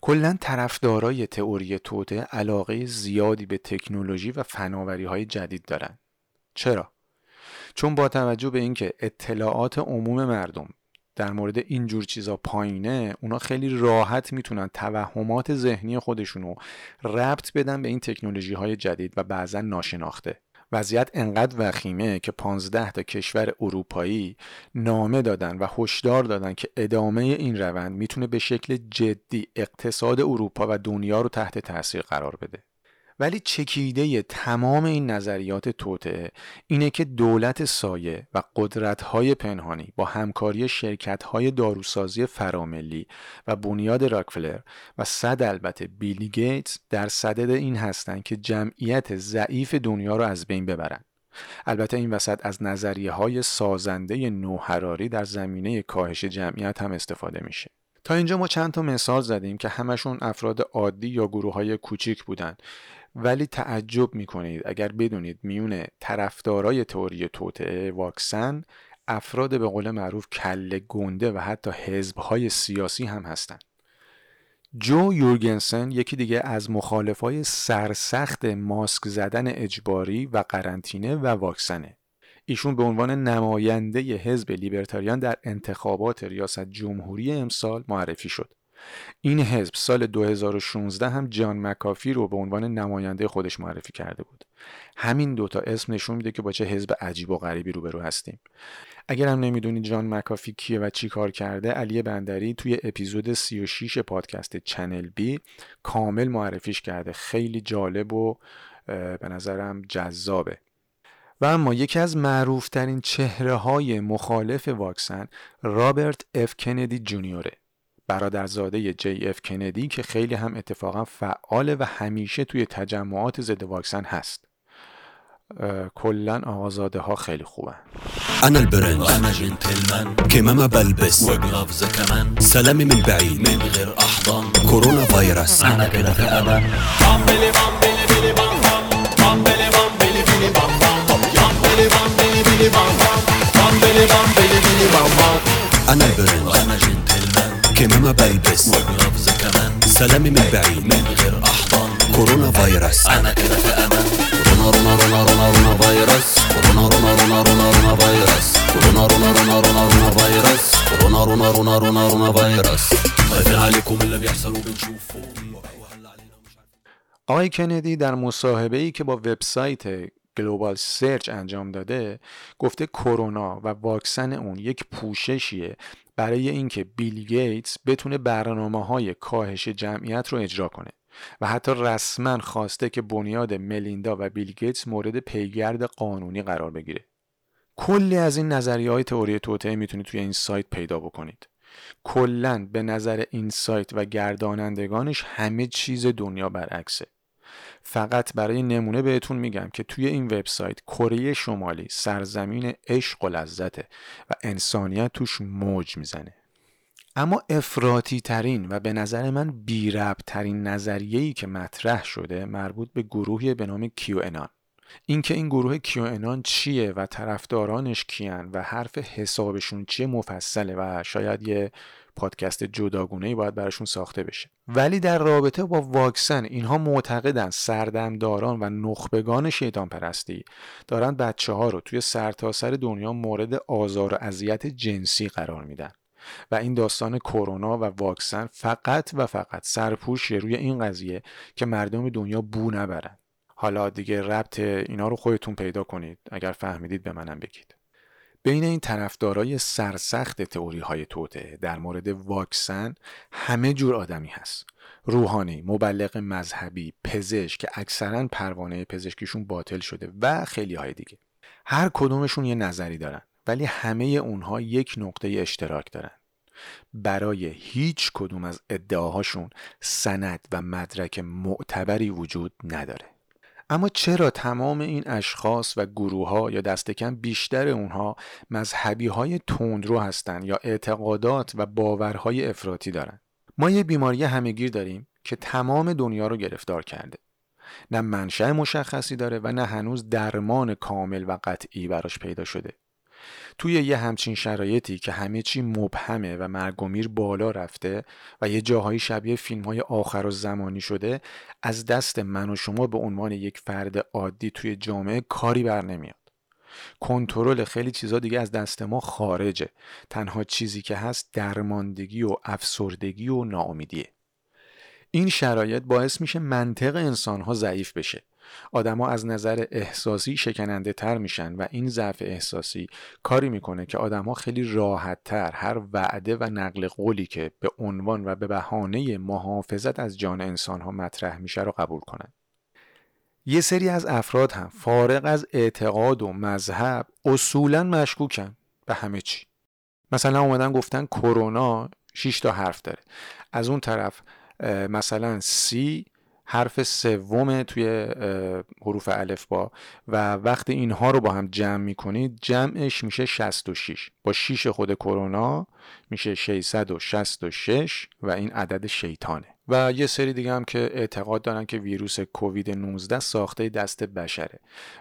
کلاً طرفدارای تئوری توطئه علاقه زیادی به تکنولوژی و فناوری های جدید دارن. چرا؟ چون با توجه به اینکه اطلاعات عموم مردم در مورد این جور چیزا پایینه، اونا خیلی راحت میتونن توهمات ذهنی خودشونو ربط بدن به این تکنولوژی های جدید و بعضا ناشناخته. وضعیت انقدر وخیمه که پانزده تا کشور اروپایی نامه دادن و هشدار دادن که ادامه این روند میتونه به شکل جدی اقتصاد اروپا و دنیا رو تحت تاثیر قرار بده. ولی چکیده تمام این نظریات توطئه اینه که دولت سایه و قدرت‌های پنهانی با همکاری شرکت‌های داروسازی فراملی و بنیاد راکفلر و صد البته بیل گیتس در صدد این هستن که جمعیت ضعیف دنیا رو از بین ببرن. البته این وسط از نظریه‌های سازنده نوحراری در زمینه کاهش جمعیت هم استفاده میشه. تا اینجا ما چند تا مثال زدیم که همشون افراد عادی یا گروه‌های کوچیک بودن. ولی تعجب میکنید اگر بدونید میونه طرفدارای تئوری توطئه واکسن افراد به قول معروف کله گنده و حتی حزب‌های سیاسی هم هستن. جو یورگنسن یکی دیگه از مخالفای سرسخت ماسک زدن اجباری و قرنطینه و واکسنه. ایشون به عنوان نماینده حزب لیبرتاریان در انتخابات ریاست جمهوری امسال معرفی شد. این حزب سال دو هزار و شانزده هم جان مکافی رو به عنوان نماینده خودش معرفی کرده بود. همین دوتا اسم نشون میده که با چه حزب عجیب و غریبی روبرو هستیم. اگر هم نمیدونید جان مکافی کیه و چی کار کرده، علی بندری توی اپیزود سی و شش پادکست چنل بی کامل معرفیش کرده. خیلی جالب و به نظرم جذابه. و اما یکی از معروفترین چهره های مخالف واکسن رابرت اف کندی جونیوره، برادرزاده جی اف کندی که خیلی هم اتفاقا فعال و همیشه توی تجمعات ضد واکسن هست. کلا آقازاده ها خیلی خوبن. انا البرنج انا جنتلمان كمامه بلبس وقفزه كمان سلامي من بعيد من غير احضان كورونا فيروس انا كده تمام بامبلي بامبلي بلي بام بامبلي بامبلي بلي بام بام بامبلي بامبلي بلي بام بامبلي بامبلي بلي بام انا البرنج انا جنتلمان كمامه بلبس وقفزه كمان سلامي من بعيد من غير احضان كورونا فيروس انا كده تمام رونا رونا رونا رونا فيروس رونا رونا رونا رونا رونا فيروس رونا رونا رونا رونا رونا فيروس رونا رونا رونا رونا رونا فيروس خايفين عليكم اللي بيحصلوا بنشوفه. آقای کندی در مصاحبه‌ای که با وبسایت گلوبال سرچ انجام داده گفته کرونا و واکسن اون یک پوششیه برای اینکه بیل گیتس بتونه برنامه‌های کاهش جمعیت رو اجرا کنه و حتی رسما خواسته که بنیاد ملیندا و بیل گیتس مورد پیگرد قانونی قرار بگیره. کلی از این نظریه‌های تئوری توطئه میتونید توی این سایت پیدا بکنید. کلاً به نظر این سایت و گردانندگانش همه چیز دنیا برعکسه. فقط برای نمونه بهتون میگم که توی این وبسایت کره شمالی سرزمین عشق و لذته و انسانیت توش موج میزنه. اما افراطی ترین و به نظر من بی ربط ترین نظریه‌ای که مطرح شده مربوط به گروهی به نام کیو انان. اینکه این گروه کیو انان چیه و طرفدارانش کیان و حرف حسابشون چیه مفصله و شاید یه پادکست جداگونه‌ای باید براشون ساخته بشه. ولی در رابطه با واکسن اینها معتقدن سردمداران و نخبگان شیطان پرستی دارن بچه‌ها رو توی سرتاسر دنیا مورد آزار و اذیت جنسی قرار میدن. و این داستان کرونا و واکسن فقط و فقط سرپوشه روی این قضیه که مردم دنیا بو نبرن. حالا دیگه ربط اینا رو خودتون پیدا کنید، اگر فهمیدید به منم بگید. بین این طرفدارای سرسخت تئوری های توطئه در مورد واکسن همه جور آدمی هست. روحانی، مبلغ مذهبی، پزشک که اکثرا پروانه پزشکیشون باطل شده و خیلی های دیگه. هر کدومشون یه نظری دارن. ولی همه اونها یک نقطه اشتراک دارن. برای هیچ کدوم از ادعاهاشون سند و مدرک معتبری وجود نداره. اما چرا تمام این اشخاص و گروه‌ها یا دست کم بیشتر اونها مذهبی‌های تندرو هستن یا اعتقادات و باورهای افراطی دارن؟ ما یه بیماری همه‌گیر داریم که تمام دنیا رو گرفتار کرده. نه منشأ مشخصی داره و نه هنوز درمان کامل و قطعی براش پیدا شده. توی یه همچین شرایطی که همه چی مبهمه و مرگ و میر بالا رفته و یه جاهایی شبیه فیلم‌های آخرالزمانی شده، از دست من و شما به عنوان یک فرد عادی توی جامعه کاری بر نمیاد. کنترل خیلی چیزا دیگه از دست ما خارجه. تنها چیزی که هست درماندگی و افسردگی و ناامیدیه. این شرایط باعث میشه منطق انسان‌ها ضعیف بشه. آدما از نظر احساسی شکننده تر میشن و این ضعف احساسی کاری میکنه که آدما خیلی راحت تر هر وعده و نقل قولی که به عنوان و به بهانه محافظت از جان انسان ها مطرح میشه رو قبول کنن. یه سری از افراد هم فارغ از اعتقاد و مذهب اصولا مشکوکن به همه چی. مثلا اومدن گفتن کرونا شش تا حرف داره، از اون طرف مثلا سی حرف سوم توی حروف الفبا و وقتی اینها رو با هم جمع میکنید جمعش میشه شصت و شش. با شش خود کرونا میشه ششصد و شصت و شش و این عدد شیطانه. و یه سری دیگه هم که اعتقاد دارن که ویروس کووید نوزده ساخته دست بشره.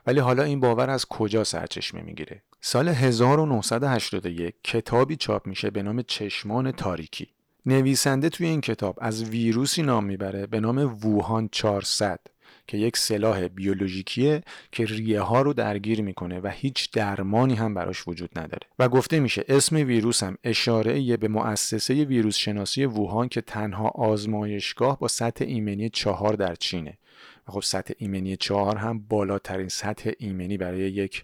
ولی حالا این باور از کجا سرچشمه میگیره؟ سال هزار و نهصد و هشتاد و یک کتابی چاپ میشه به نام چشمان تاریکی. نویسنده توی این کتاب از ویروسی نام میبره به نام ووهان چهارصد که یک سلاح بیولوژیکیه که ریه ها رو درگیر میکنه و هیچ درمانی هم براش وجود نداره و گفته میشه اسم ویروس هم اشاره‌ای به مؤسسه ویروس شناسی ووهان که تنها آزمایشگاه با سطح ایمنی چهار در چینه. خب سطح ایمنی چهار هم بالاترین سطح ایمنی برای یک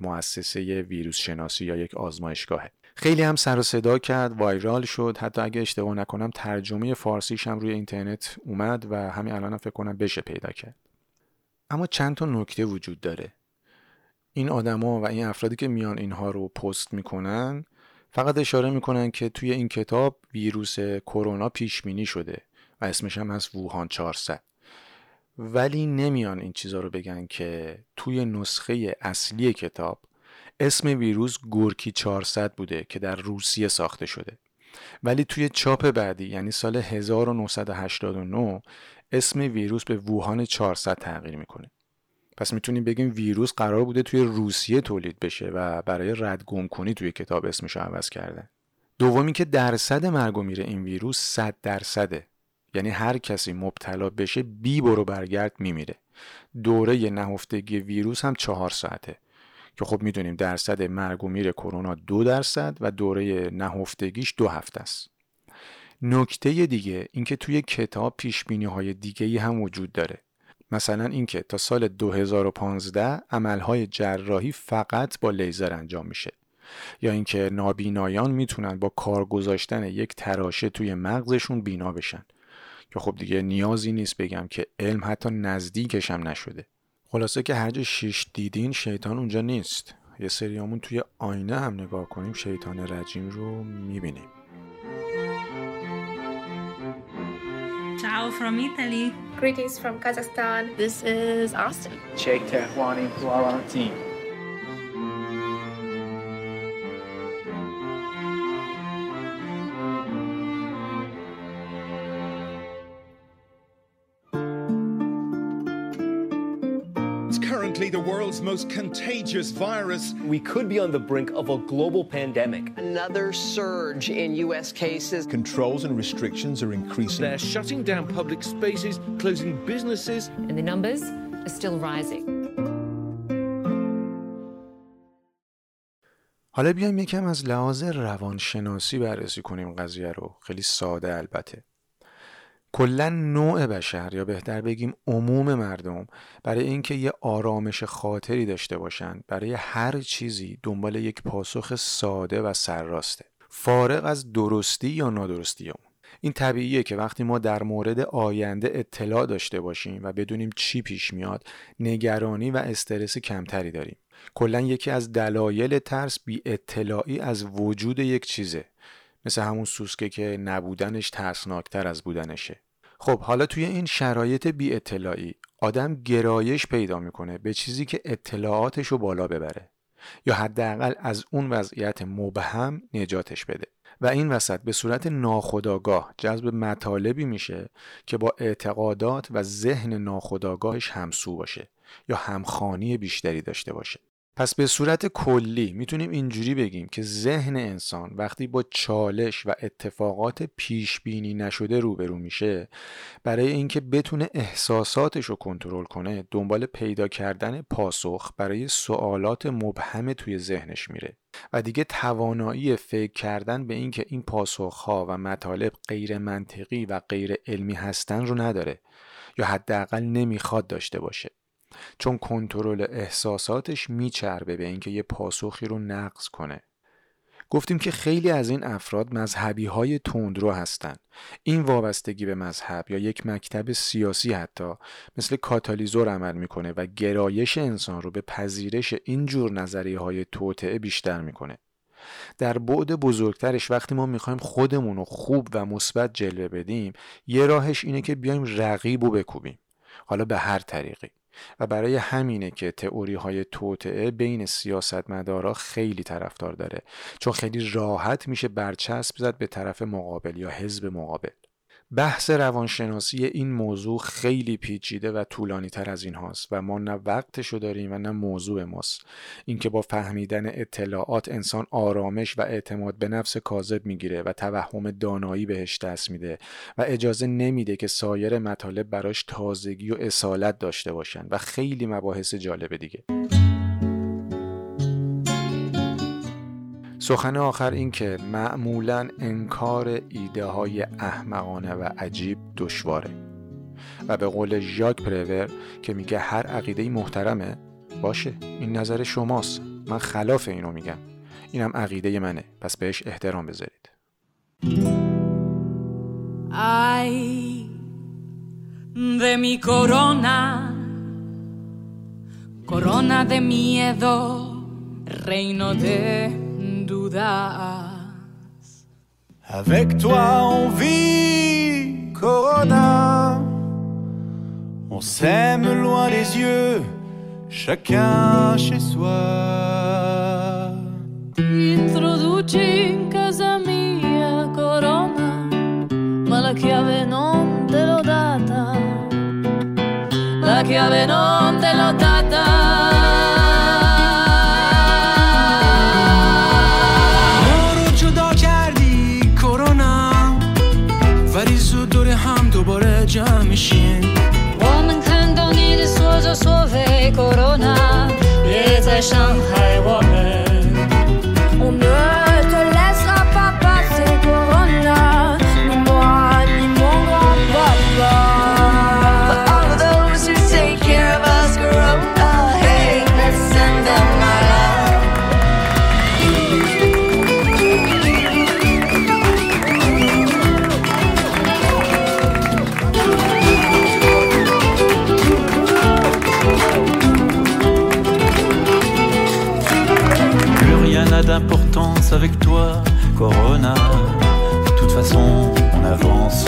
مؤسسه ویروس شناسی یا یک آزمایشگاهه. خیلی هم سر و صدا کرد، وایرال شد، حتی اگه اشتباه نکنم ترجمه فارسیش هم روی اینترنت اومد و همین الان هم فکر کنم بشه پیدا کرد. اما چند تا نکته وجود داره. این آدما و این افرادی که میان اینها رو پست میکنن فقط اشاره میکنن که توی این کتاب ویروس کرونا پیش بینی شده و اسمش هم از ووهان چهارصد، ولی نمیان این چیزا رو بگن که توی نسخه اصلی کتاب اسم ویروس گورکی چهارصد بوده که در روسیه ساخته شده، ولی توی چاپ بعدی یعنی سال هزار و نهصد و هشتاد و نه اسم ویروس به ووهان چهارصد تغییر میکنه. پس میتونیم بگیم ویروس قرار بوده توی روسیه تولید بشه و برای ردگم کنی توی کتاب اسمش رو عوض کردن. دومی که درصد مرگ و میره این ویروس صد درصده، یعنی هر کسی مبتلا بشه بی برو برگرد میمیره. دوره نهفتگی ویروس هم چهار ساعته که خب میدونیم درصد مرگ و میر کرونا دو درصد و دوره نهفتگیش دو هفته است. نکته دیگه این که توی کتاب پیش بینی های دیگه‌ای هم وجود داره، مثلا اینکه تا سال دو هزار و پانزده عملهای جراحی فقط با لیزر انجام میشه، یا اینکه نابینایان میتونن با کار گذاشتن یک تراشه توی مغزشون بینا بشن که خب دیگه نیازی نیست بگم که علم حتی نزدیکش هم نشده. خلاصه که هر جا شیش دیدین شیطان اونجا نیست. یه سریامون توی آینه هم نگاه کنیم شیطان رجیم رو میبینیم. Ciao from Italy. Greetings from Kazakhstan. This is Austin. Check Tehwan into our team. The world's most contagious virus. We could be on the brink of a global pandemic. Another surge in U S cases. Controls and restrictions are increasing. They're shutting down public spaces, closing businesses. And the numbers are still rising. حالا بیایم یکم از لحاظ روانشناسی بررسی کنیم قضیه رو. خیلی ساده البته. کلن نوع بشر یا بهتر بگیم عموم مردم برای اینکه یه آرامش خاطری داشته باشن برای هر چیزی دنبال یک پاسخ ساده و سرراسته، فارغ از درستی یا نادرستی اون. این طبیعیه که وقتی ما در مورد آینده اطلاع داشته باشیم و بدونیم چی پیش میاد نگرانی و استرس کمتری داریم. کلن یکی از دلایل ترس بی اطلاعی از وجود یک چیزه، مثل همون سوسکه که نبودنش ترسناکتر از بودنشه. خب حالا توی این شرایط بی اطلاعی آدم گرایش پیدا میکنه به چیزی که اطلاعاتشو بالا ببره یا حداقل از اون وضعیت مبهم نجاتش بده و این وسط به صورت ناخودآگاه جذب مطالبی میشه که با اعتقادات و ذهن ناخودآگاهش همسو باشه یا همخوانی بیشتری داشته باشه. پس به صورت کلی میتونیم اینجوری بگیم که ذهن انسان وقتی با چالش و اتفاقات پیش بینی نشده روبرو میشه، برای اینکه بتونه احساساتش رو کنترل کنه دنبال پیدا کردن پاسخ برای سوالات مبهم توی ذهنش میره و دیگه توانایی فکر کردن به اینکه این پاسخها و مطالب غیر منطقی و غیر علمی هستن رو نداره یا حداقل نمیخواد داشته باشه، چون کنترل احساساتش میچربه به اینکه یه پاسخی رو نقض کنه. گفتیم که خیلی از این افراد مذهبی‌های تندرو هستن. این وابستگی به مذهب یا یک مکتب سیاسی حتی مثل کاتالیزور عمل میکنه و گرایش انسان رو به پذیرش این جور نظریه‌های توطئه بیشتر میکنه. در بعد بزرگترش وقتی ما میخوایم خودمون رو خوب و مثبت جلوه بدیم، یه راهش اینه که بیایم رقیبو بکوبیم. حالا به هر طریقی. و برای همینه که تئوری های توطئه بین سیاستمدارا خیلی طرفدار داره، چون خیلی راحت میشه برچسب زد به طرف مقابل یا حزب مقابل. بحث روانشناسی این موضوع خیلی پیچیده و طولانی تر از این هاست و ما نه وقتشو داریم و نه موضوع ماست. اینکه با فهمیدن اطلاعات انسان آرامش و اعتماد به نفس کاذب میگیره و توهم دانایی بهش دست میده و اجازه نمیده که سایر مطالب براش تازگی و اصالت داشته باشن و خیلی مباحث جالب دیگه. سخن آخر این که معمولاً انکار ایده های احمقانه و عجیب دشواره و به قول ژاک پرور که میگه هر عقیده‌ای محترمه، باشه این نظر شماست، من خلاف اینو میگم، اینم عقیده منه، پس بهش احترام بذارید. آی de mi corona, corona de miedo, reino de Avec toi on vit Corona On s'aime loin les yeux Chacun chez soi Introduci in casa mia Corona Ma la chiave non te l'ho data La chiave non te l'ho data کرونا یه تشم حیوانه اونه تو لسا پاپاس کرونا نموان نموان بابا But all of those who take care of us corona Hey, let's send them my love d'importance avec toi Corona de toute façon on avance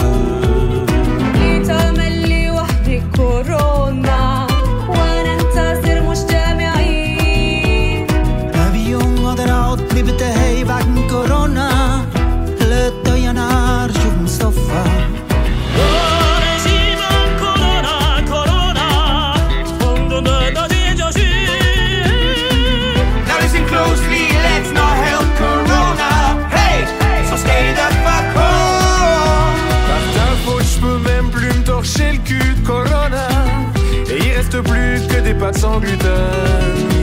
لتملي وحدي كورونا وانا انتظر مجتمعين ابي يوم اقدر اعود بتهيب عن كورونا لا تينار شوف مصطفى Plus que des pâtes sans gluten